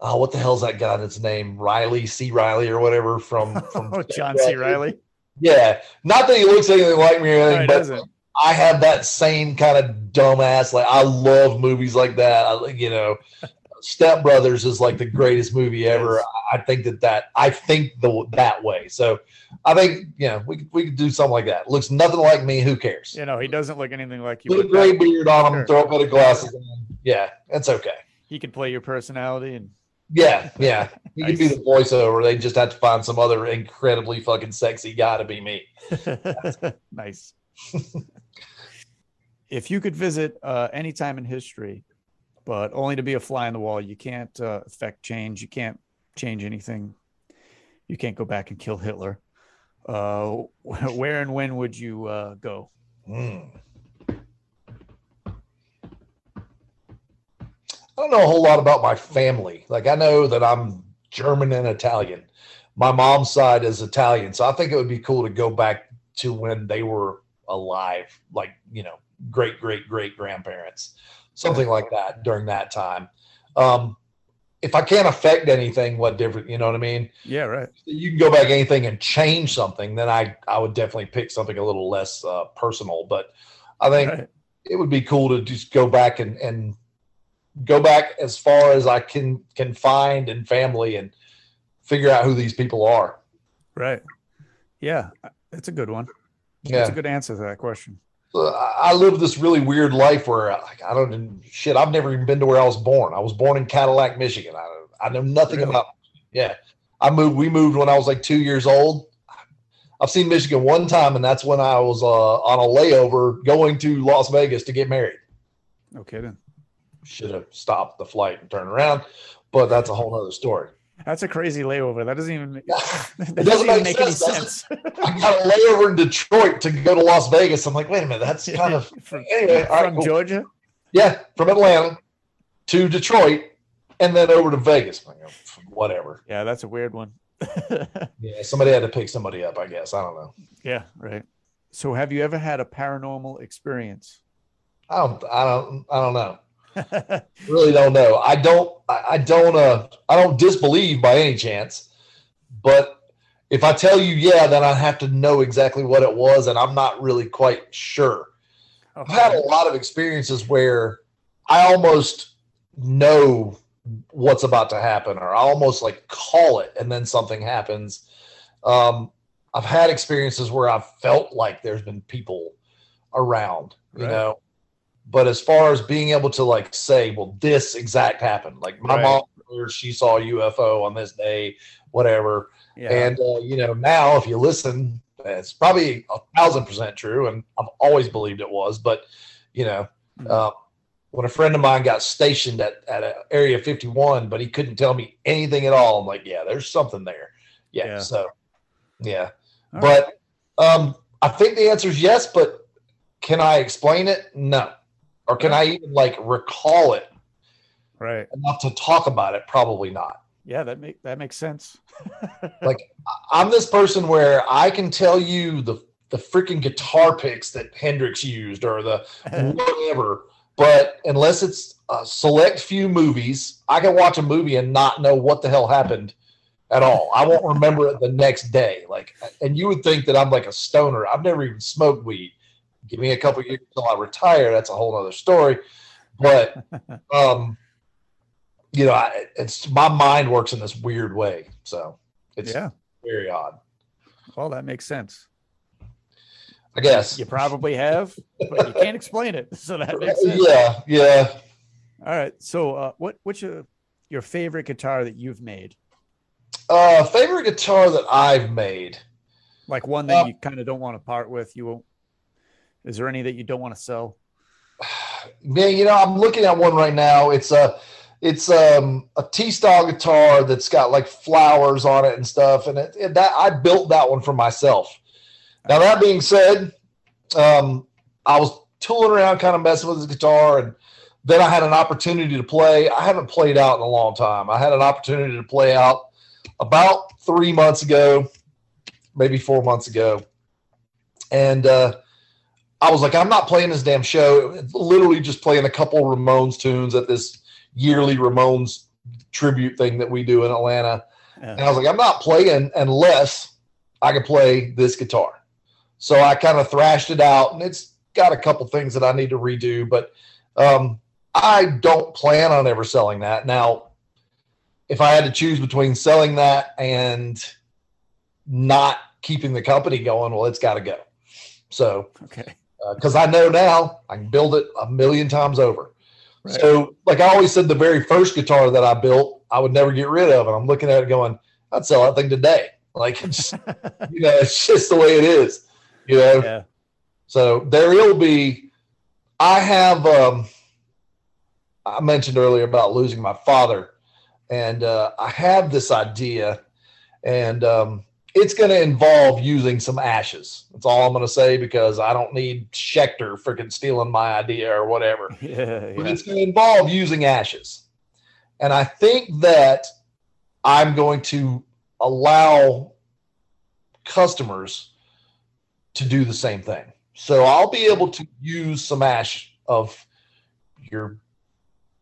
oh, what the hell's that guy that's named Riley C. Riley or whatever from, from oh, John C. Riley. Yeah, not that he looks anything like me or anything, no, but I have that same kind of dumbass. Like I love movies like that. I, you know, Step Brothers is like the greatest movie ever. Yes. I think that that I think the that way. So I think you know we we could do something like that. Looks nothing like me. Who cares? You know he doesn't look anything like you. Put a gray beard on him. Sure. Throw a bit of glasses on him. Yeah, that's okay. He can play your personality and. Yeah, yeah. He nice. Could be the voiceover. They just have to find some other incredibly fucking sexy guy to be me. Nice. If you could visit uh, any time in history, but only to be a fly on the wall, you can't uh, affect change. You can't change anything. You can't go back and kill Hitler. Uh, where and when would you uh, go? Mm. I don't know a whole lot about my family. Like I know that I'm German and Italian. My mom's side is Italian. So I think it would be cool to go back to when they were alive. Like, you know, great, great, great grandparents, something like that during that time. Um, If I can't affect anything, what different, you know what I mean? Yeah, right. You can go back anything and change something, then I, I would definitely pick something a little less uh, personal. But I think right. it would be cool to just go back and, and go back as far as I can, can find in family and figure out who these people are. Right. Yeah, that's a good one. Yeah. That's a good answer to that question. I live this really weird life where I, I don't shit. I've never even been to where I was born. I was born in Cadillac, Michigan. I I know nothing really? about. Yeah, I moved. We moved when I was like two years old. I've seen Michigan one time, and that's when I was uh, on a layover going to Las Vegas to get married. No kidding. Should have stopped the flight and turned around, but that's a whole other story. That's a crazy layover. That doesn't even, that doesn't doesn't even make, make sense. any sense. I got a layover in Detroit to go to Las Vegas. I'm like, wait a minute, that's kind of from, anyway. All from right, Georgia? Cool. Yeah, from Atlanta to Detroit and then over to Vegas. Like, whatever. Yeah, that's a weird one. Yeah, somebody had to pick somebody up, I guess. I don't know. Yeah, right. So have you ever had a paranormal experience? I don't I don't I don't know. Really don't know. I don't I don't uh I don't disbelieve by any chance, but if I tell you yeah, then I have to know exactly what it was, and I'm not really quite sure. Okay. I've had a lot of experiences where I almost know what's about to happen, or I almost like call it, and then something happens. Um, I've had experiences where I've felt like there's been people around, you right. know, but as far as being able to like say, well, this exact happened, like my right. mom, she saw a U F O on this day, whatever. Yeah. And, uh, you know, now if you listen, it's probably a thousand percent true. And I've always believed it was, but you know, um, mm-hmm. uh, when a friend of mine got stationed at, at Area fifty-one, but he couldn't tell me anything at all. I'm like, yeah, there's something there. Yeah. yeah. So, yeah. All but right. um, I think the answer is yes, but can I explain it? No. Or can right. I even like recall it? Right. Enough to talk about it? Probably not. Yeah, that make, that makes sense. Like I'm this person where I can tell you the, the freaking guitar picks that Hendrix used or the whatever. But unless it's a select few movies, I can watch a movie and not know what the hell happened at all. I won't remember it the next day. Like, and you would think that I'm like a stoner. I've never even smoked weed. Give me a couple years until I retire. That's a whole other story. But, um, you know, I, it's my mind works in this weird way. So it's yeah. very odd. Well, that makes sense. I guess you probably have, but you can't explain it. So that makes sense. Yeah, yeah. All right. So, uh, what what's your your favorite guitar that you've made? Uh, favorite guitar that I've made, like one that uh, you kind of don't want to part with. You won't. Is there any that you don't want to sell? Man, you know, I'm looking at one right now. It's a it's um, a T-style guitar that's got like flowers on it and stuff, and it, it that I built that one for myself. Now, that being said, um, I was tooling around kind of messing with his guitar, and then I had an opportunity to play. I haven't played out in a long time. I had an opportunity to play out about three months ago, maybe four months ago. And uh, I was like, I'm not playing this damn show. Literally just playing a couple Ramones tunes at this yearly Ramones tribute thing that we do in Atlanta. Yeah. And I was like, I'm not playing unless I can play this guitar. So I kind of thrashed it out, and it's got a couple things that I need to redo, but um, I don't plan on ever selling that. Now, if I had to choose between selling that and not keeping the company going, well, it's got to go. So, okay, because uh, I know now I can build it a million times over. Right. So, like I always said, the very first guitar that I built, I would never get rid of, and I'm looking at it going, I'd sell that thing today. Like, it's, you know, it's just the way it is. You know, yeah. So there will be, I have, um, I mentioned earlier about losing my father, and uh, I have this idea, and um, it's going to involve using some ashes. That's all I'm going to say, because I don't need Schecter freaking stealing my idea or whatever, yeah, yeah. But it's going to involve using ashes. And I think that I'm going to allow customers to do the same thing. So I'll be able to use some ash of your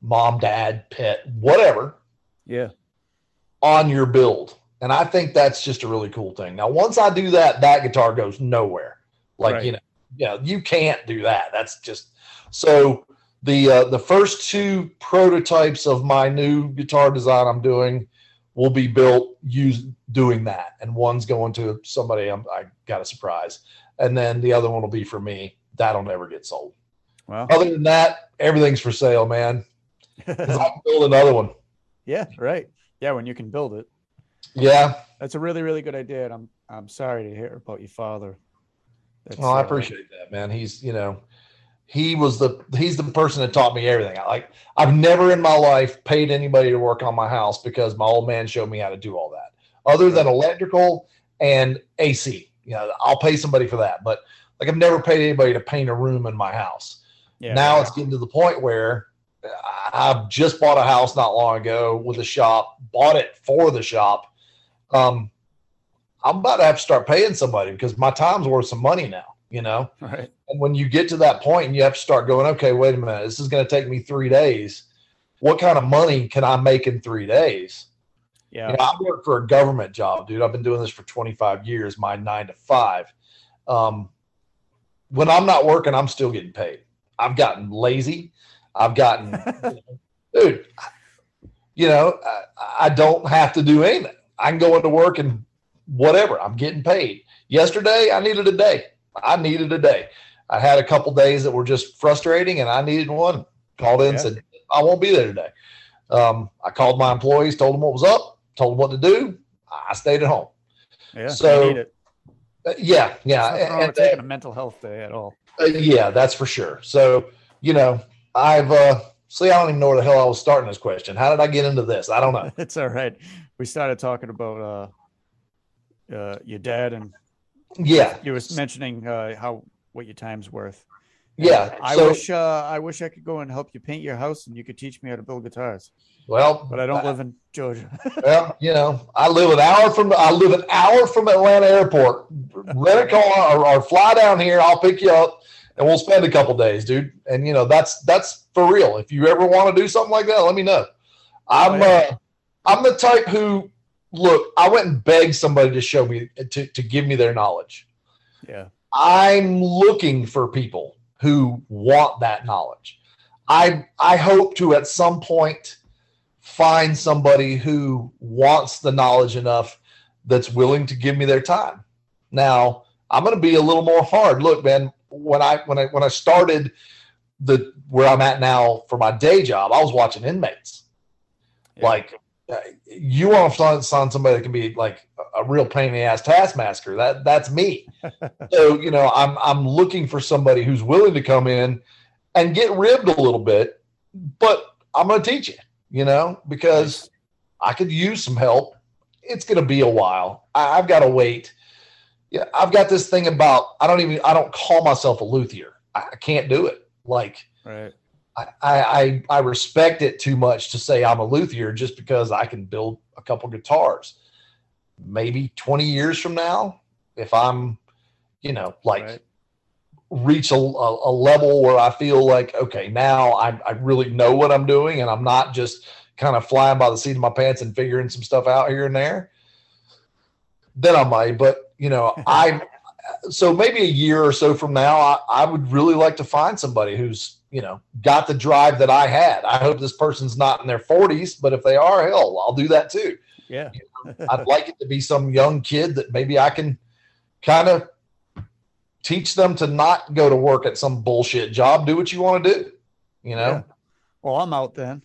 mom, dad, pet, whatever. Yeah. On your build. And I think that's just a really cool thing. Now, once I do that, that guitar goes nowhere. Like, right. you know, yeah, you know, you can't do that. That's just, so the, uh, the first two prototypes of my new guitar design I'm doing will be built use doing that. And one's going to somebody. I'm, I got a surprise. And then the other one will be for me. That'll never get sold. Wow. Other than that, everything's for sale, man. I can build another one. Yeah. Right. Yeah. When you can build it. Yeah. That's a really, really good idea. And I'm, I'm sorry to hear about your father. That's, well, I appreciate uh, that, man. He's, you know, he was the he's the person that taught me everything. I, like I've never in my life paid anybody to work on my house because my old man showed me how to do all that. Other than electrical and A C, you know, I'll pay somebody for that. But like I've never paid anybody to paint a room in my house. Yeah, now wow. It's getting to the point where I've just bought a house not long ago with a shop, bought it for the shop. Um, I'm about to have to start paying somebody because my time's worth some money now, you know? Right. And when you get to that point and you have to start going, okay, wait a minute, this is going to take me three days. What kind of money can I make in three days? Yeah. You know, I work for a government job, dude. I've been doing this for twenty-five years, my nine to five. Um, when I'm not working, I'm still getting paid. I've gotten lazy. I've gotten, you know, dude, you know, I, I don't have to do anything. I can go into work and whatever. I'm getting paid. Yesterday, I needed a day. I needed a day. I had a couple days that were just frustrating, and I needed one. Called in and yeah. said, I won't be there today. Um, I called my employees, told them what was up, told them what to do. I stayed at home. Yeah, so, you need it. Uh, yeah, yeah. There's nothing wrong with taking a mental health day at all. Uh, yeah, that's for sure. So, you know, I've uh, see, I don't even know where the hell I was starting this question. How did I get into this? I don't know. It's all right. We started talking about uh, uh, your dad, and yeah, you was mentioning uh, how what your time's worth. Yeah, I so, wish uh, I wish I could go and help you paint your house, and you could teach me how to build guitars. Well, but I don't I, live in Georgia. Well, you know, I live an hour from I live an hour from Atlanta Airport. Rent a car or, or fly down here. I'll pick you up, and we'll spend a couple days, dude. And you know, that's that's for real. If you ever want to do something like that, let me know. I'm oh, yeah. uh, I'm the type who look. I went and begged somebody to show me to to give me their knowledge. Yeah, I'm looking for people who want that knowledge. I I hope to at some point find somebody who wants the knowledge enough that's willing to give me their time. Now, I'm going to be a little more hard. Look, man, when I when I when I started the where I'm at now for my day job, I was watching inmates. Yeah. Like you want to find somebody that can be like a real pain in the ass taskmaster. That that's me. So, you know, I'm, I'm looking for somebody who's willing to come in and get ribbed a little bit, but I'm going to teach you, you know, because I could use some help. It's going to be a while. I, I've got to wait. Yeah. I've got this thing about, I don't even, I don't call myself a luthier. I, I can't do it. Like, right. I, I I respect it too much to say I'm a luthier just because I can build a couple guitars. Maybe twenty years from now, if I'm, you know, like right. reach a, a, a level where I feel like, okay, now I, I really know what I'm doing and I'm not just kind of flying by the seat of my pants and figuring some stuff out here and there, then I might. But, you know, I so maybe a year or so from now, I, I would really like to find somebody who's, you know, got the drive that I had. I hope this person's not in their forties, but if they are, hell, I'll do that too. Yeah. You know, I'd like it to be some young kid that maybe I can kind of teach them to not go to work at some bullshit job. Do what you want to do, you know? Yeah. Well, I'm out then.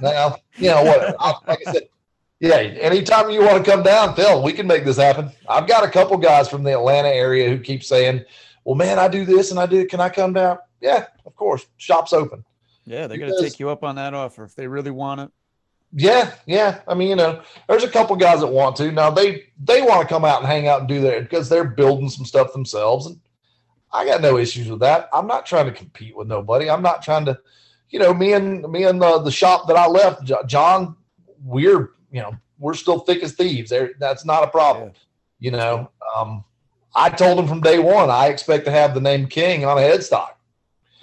Now, you know what? I, like I said, yeah, anytime you want to come down, Phil, we can make this happen. I've got a couple guys from the Atlanta area who keep saying, well, man, I do this and I do. Can I come down? Yeah, of course. Shop's open. Yeah, they're going to take you up on that offer if they really want it. Yeah, yeah. I mean, you know, there's a couple guys that want to. Now, they they want to come out and hang out and do that because they're building some stuff themselves, and I got no issues with that. I'm not trying to compete with nobody. I'm not trying to, you know, me and me and the, the shop that I left, John, we're, you know, we're still thick as thieves. There, that's not a problem, yeah. You know. Um, I told him from day one I expect to have the name King on a headstock.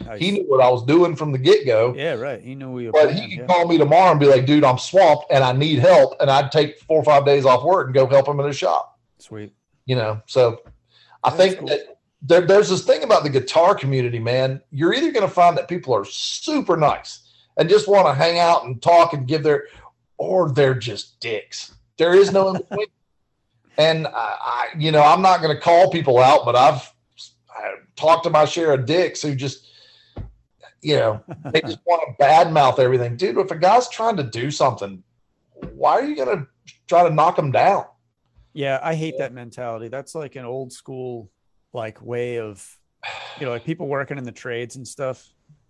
Nice. He knew what I was doing from the get-go. Yeah, right. He knew we were But playing, he could yeah. call me tomorrow and be like, dude, I'm swamped and I need help. And I'd take four or five days off work and go help him in his shop. Sweet. You know, so I That's think cool. that there, there's this thing about the guitar community, man. You're either going to find that people are super nice and just want to hang out and talk and give their – or they're just dicks. There is no in between. And, I, I, you know, I'm not going to call people out, but I've, I've talked to my share of dicks who just – you know, they just want to badmouth everything. Dude, if a guy's trying to do something, why are you going to try to knock him down? Yeah, I hate yeah. that mentality. That's like an old school, like, way of you know, like people working in the trades and stuff.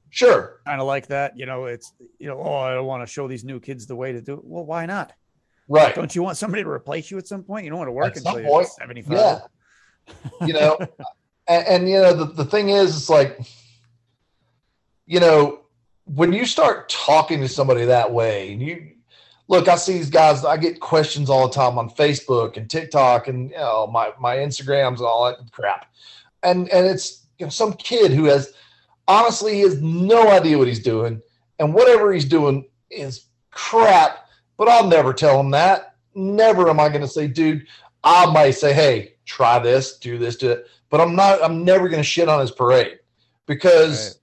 Sure. Kind of like that. You know, it's, you know, oh, I don't want to show these new kids the way to do it. Well, why not? Right. Like, don't you want somebody to replace you at some point? You don't want to work until you're seventy-five. Yeah. You know, and, and, you know, the, the thing is, it's like, you know, when you start talking to somebody that way, and you look, I see these guys, I get questions all the time on Facebook and TikTok and, you know, my, my Instagrams and all that crap. And, and it's, you know, some kid who has, honestly, he has no idea what he's doing, and whatever he's doing is crap, but I'll never tell him that. Never am I going to say, dude, I might say, hey, try this, do this, do it, but I'm not, I'm never going to shit on his parade, because right.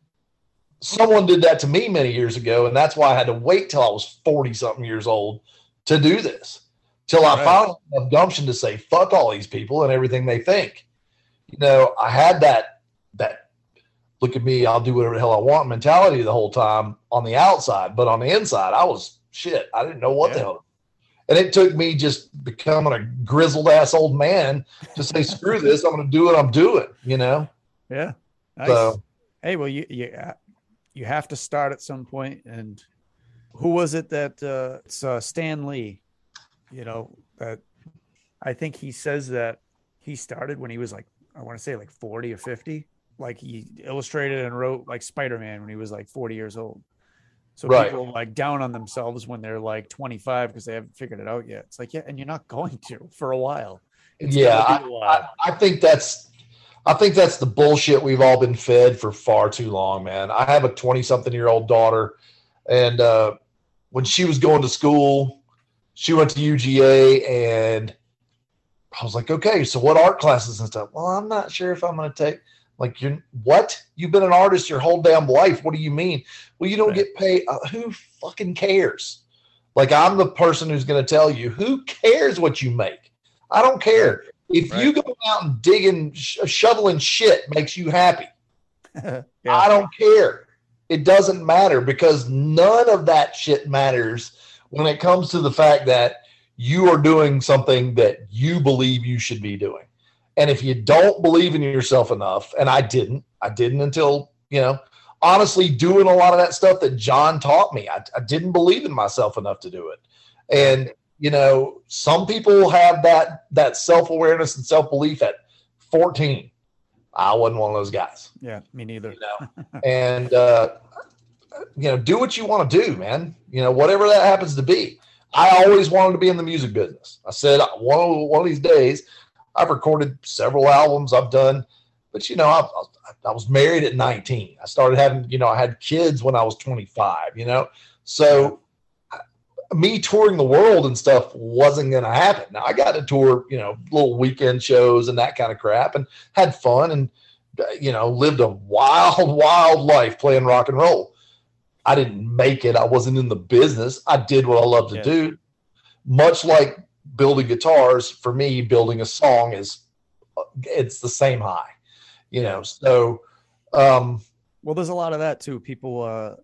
someone did that to me many years ago, and that's why I had to wait till I was forty-something years old to do this, till I right. finally had enough gumption to say, fuck all these people and everything they think. You know, I had that, that look at me, I'll do whatever the hell I want mentality the whole time on the outside, but on the inside, I was shit. I didn't know what yeah. the hell. And it took me just becoming a grizzled ass old man to say, screw this, I'm going to do what I'm doing, you know? Yeah. Nice. So, hey, well, you, you, you have to start at some point. And who was it that, uh, it's, uh Stan Lee, you know, uh, I think he says that he started when he was like, I want to say like forty or fifty. Like he illustrated and wrote like Spider-Man when he was like forty years old. So right. people like down on themselves when they're like twenty-five because they haven't figured it out yet. It's like, yeah, and you're not going to for a while. It's yeah, I, a while. I, I think that's, I think that's the bullshit we've all been fed for far too long, man. I have a twenty-something year old daughter, and uh, when she was going to school, she went to U G A, and I was like, okay, so what art classes and stuff? Well, I'm not sure if I'm going to take. Like, you're what? You've been an artist your whole damn life. What do you mean? Well, you don't right. get paid. Uh, who fucking cares? Like, I'm the person who's going to tell you, who cares what you make? I don't care. If right. you go out and digging, sh- shoveling shit makes you happy. yeah. I don't care. It doesn't matter, because none of that shit matters when it comes to the fact that you are doing something that you believe you should be doing. And if you don't believe in yourself enough, and I didn't, I didn't until, you know, honestly doing a lot of that stuff that John taught me, I, I didn't believe in myself enough to do it. And, you know, some people have that, that self-awareness and self-belief at fourteen. I wasn't one of those guys. Yeah, me neither. You know? And, uh, you know, do what you want to do, man. You know, whatever that happens to be. I always wanted to be in the music business. I said, one, one of these days, I've recorded several albums I've done, but, you know, I, I, I was married at nineteen. I started having, you know, I had kids when I was twenty-five, you know, so I, me touring the world and stuff wasn't going to happen. Now, I got to tour, you know, little weekend shows and that kind of crap, and had fun, and, you know, lived a wild, wild life playing rock and roll. I didn't make it. I wasn't in the business. I did what I love to yeah. do. Much like building guitars, for me, building a song is, it's the same high, you know. So um well, there's a lot of that too. People uh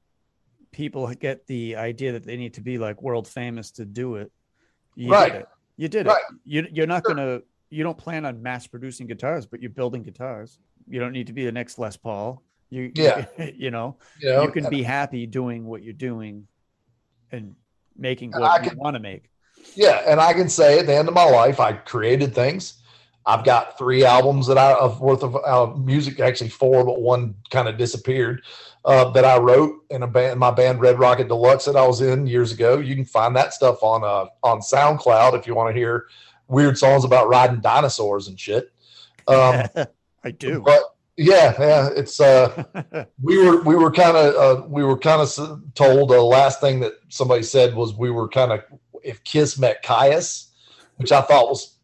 people get the idea that they need to be like world famous to do it. You right did it. you did right. it you, you're not sure. gonna you don't plan on mass producing guitars, but you're building guitars. You don't need to be the next Les Paul. You yeah you, you know you, know, you can be happy doing what you're doing and making what I you can, want to make. Yeah, and I can say at the end of my life, I created things. I've got three albums that I of worth of uh, music, actually four, but one kind of disappeared. Uh, that I wrote in a band, my band Red Rocket Deluxe that I was in years ago. You can find that stuff on uh, on SoundCloud if you want to hear weird songs about riding dinosaurs and shit. Um, I do, but yeah, yeah, it's uh, we were we were kind of uh, we were kind of told the uh, last thing that somebody said was we were kind of. If Kiss met Caius, which I thought was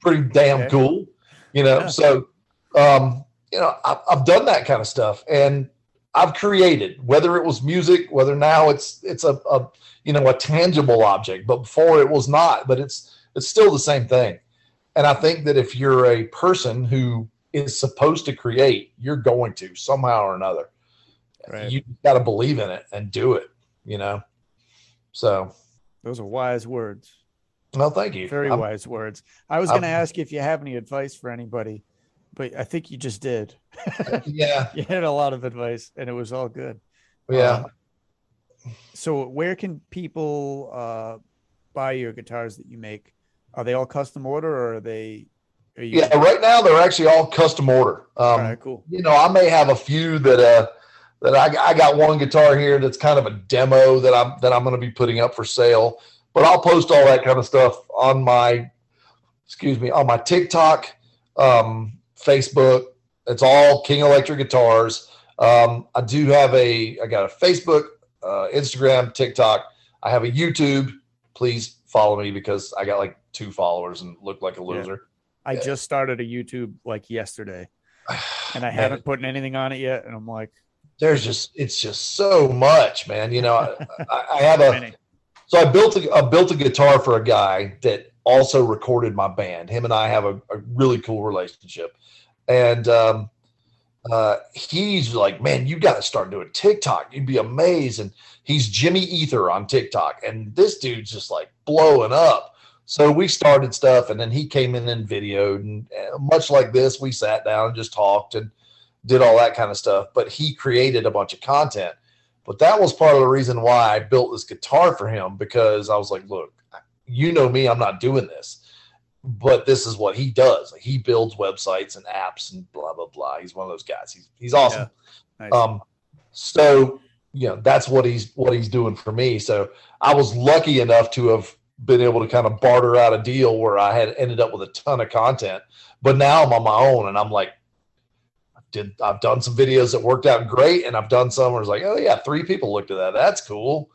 pretty damn yeah. cool, you know. Yeah. So, um, you know, I, I've done that kind of stuff, and I've created, whether it was music, whether now it's it's a, a you know a tangible object, but before it was not. But it's it's still the same thing. And I think that if you're a person who is supposed to create, you're going to somehow or another. Right. You got to believe in it and do it, you know. So. Those are wise words. Well, thank you. Very I'm, wise words. I was going to ask you if you have any advice for anybody but I think you just did. Yeah. You had a lot of advice and it was all good. Yeah. Um, so where can people uh, buy your guitars that you make? Are they all custom order or are they? Are you- yeah. Right now they're actually all custom order. Um, all right, cool. You know, I may have a few that, uh, that I, I got one guitar here that's kind of a demo that I'm, that I'm going to be putting up for sale, but I'll post all that kind of stuff on my, excuse me, on my TikTok, um, Facebook. It's all King Electric Guitars. Um, I do have a, I got a Facebook, uh, Instagram, TikTok. I have a YouTube. Please follow me because I got like two followers and look like a loser. Yeah. I yeah. just started a YouTube like yesterday and I haven't put anything on it yet. And I'm like, there's just, it's just so much, man. You know, I, I have a, so I built a, I built a guitar for a guy that also recorded my band. Him and I have a, a really cool relationship. And, um, uh, he's like, man, you got to start doing TikTok. You'd be amazed. And he's Jimmy Ether on TikTok. And this dude's just like blowing up. So we started stuff and then he came in and videoed and, and much like this, we sat down and just talked and did all that kind of stuff, but he created a bunch of content. But that was part of the reason why I built this guitar for him, because I was like, look, you know me, I'm not doing this, but this is what he does. Like, he builds websites and apps and blah, blah, blah. He's one of those guys. He's, he's awesome. Yeah, nice. Um, so, you know, that's what he's, what he's doing for me. So I was lucky enough to have been able to kind of barter out a deal where I had ended up with a ton of content, but now I'm on my own and I'm like, did I've done some videos that worked out great. And I've done some where it's like, oh yeah, three people looked at that. That's cool.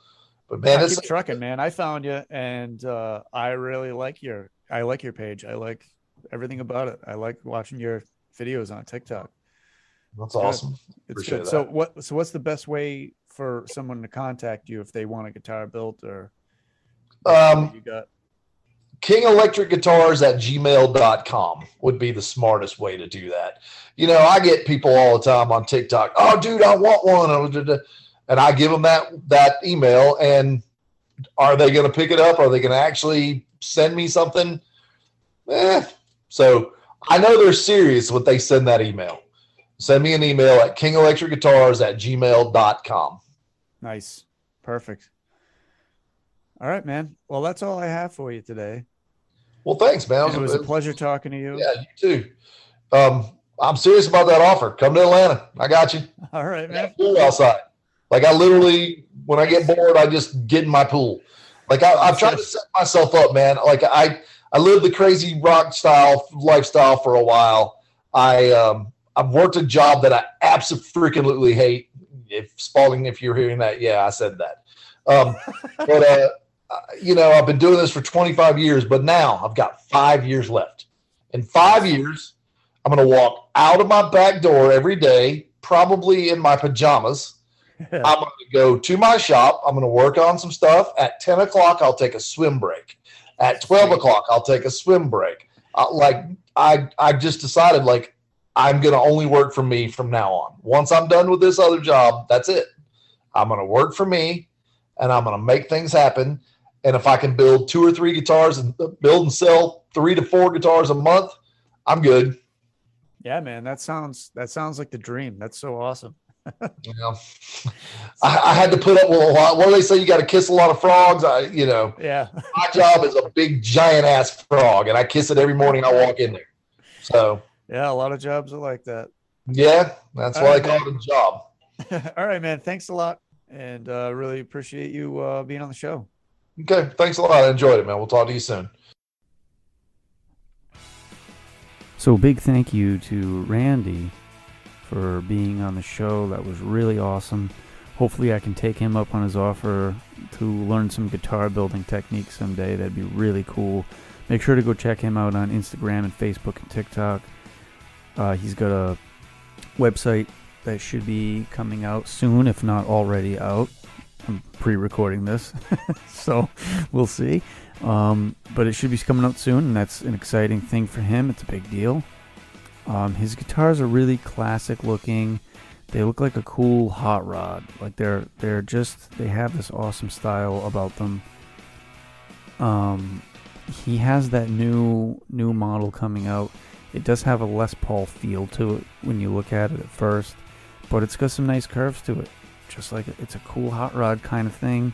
But man, I it's keep trucking, man. I found you and, uh, I really like your, I like your page. I like everything about it. I like watching your videos on TikTok. That's good. Awesome. It's Appreciate good. That. So what, so what's the best way for someone to contact you if they want a guitar built or um, you got? King Electric Guitars at gmail dot com would be the smartest way to do that. You know, I get people all the time on TikTok. Oh dude, I want one. And I give them that, that email and are they going to pick it up? Are they going to actually send me something? Eh. So I know they're serious when they send that email. Send me an email at king electric guitars at gmail dot com. Nice. Perfect. All right, man. Well, that's all I have for you today. Well, thanks, man. It was, it was a pleasure talking to you. Yeah, you too. Um, I'm serious about that offer. Come to Atlanta. I got you. All right, man. I got a pool outside. Like I literally, when I get bored, I just get in my pool. Like I, I've tried to set myself up, man. Like I, I lived the crazy rock style lifestyle for a while. I, um, I've worked a job that I absolutely hate. If Spalding, if you're hearing that, yeah, I said that. Um, but, uh, you know, I've been doing this for twenty-five years, but now I've got five years left. In five years, I'm going to walk out of my back door every day, probably in my pajamas. I'm going to go to my shop. I'm going to work on some stuff. At ten o'clock, I'll take a swim break. At twelve o'clock, I'll take a swim break. I, like I, I just decided, like, I'm going to only work for me from now on. Once I'm done with this other job, that's it. I'm going to work for me, and I'm going to make things happen. And if I can build two or three guitars and build and sell three to four guitars a month, I'm good. Yeah, man, that sounds that sounds like the dream. That's so awesome. You know, I, I had to put up with a lot. What do they say? You got to kiss a lot of frogs. I, you know, yeah. My job is a big giant ass frog, and I kiss it every morning I walk in there. So yeah, a lot of jobs are like that. Yeah, that's why I call it a job. All right, man. Thanks a lot, and uh, really appreciate you uh, being on the show. Okay, thanks a lot. I enjoyed it, man. We'll talk to you soon. So big thank you to Randy for being on the show. That was really awesome. Hopefully I can take him up on his offer to learn some guitar building techniques someday. That'd be really cool. Make sure to go check him out on Instagram and Facebook and TikTok. Uh, he's got a website that should be coming out soon, if not already out. I'm pre-recording this, so we'll see. Um, but it should be coming out soon, and that's an exciting thing for him. It's a big deal. Um, his guitars are really classic looking. They look like a cool hot rod. Like they're they're just they have this awesome style about them. Um, he has that new new model coming out. It does have a Les Paul feel to it when you look at it at first, but it's got some nice curves to it. Just like it's a cool hot rod kind of thing.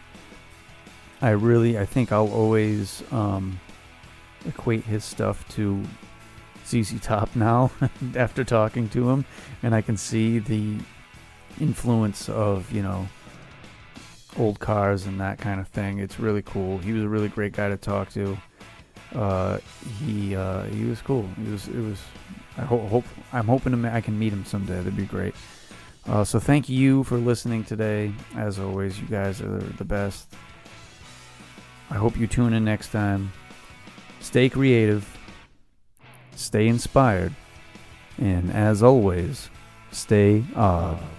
I really, I think I'll always um, equate his stuff to Z Z Top now after talking to him, and I can see the influence of, you know, old cars and that kind of thing. It's really cool. He was a really great guy to talk to. Uh, he uh, he was cool. He was it was. I ho- hope I'm hoping to ma- I can meet him someday. That'd be great. Uh, so thank you for listening today. As always, you guys are the best. I hope you tune in next time. Stay creative, stay inspired, and as always, stay odd.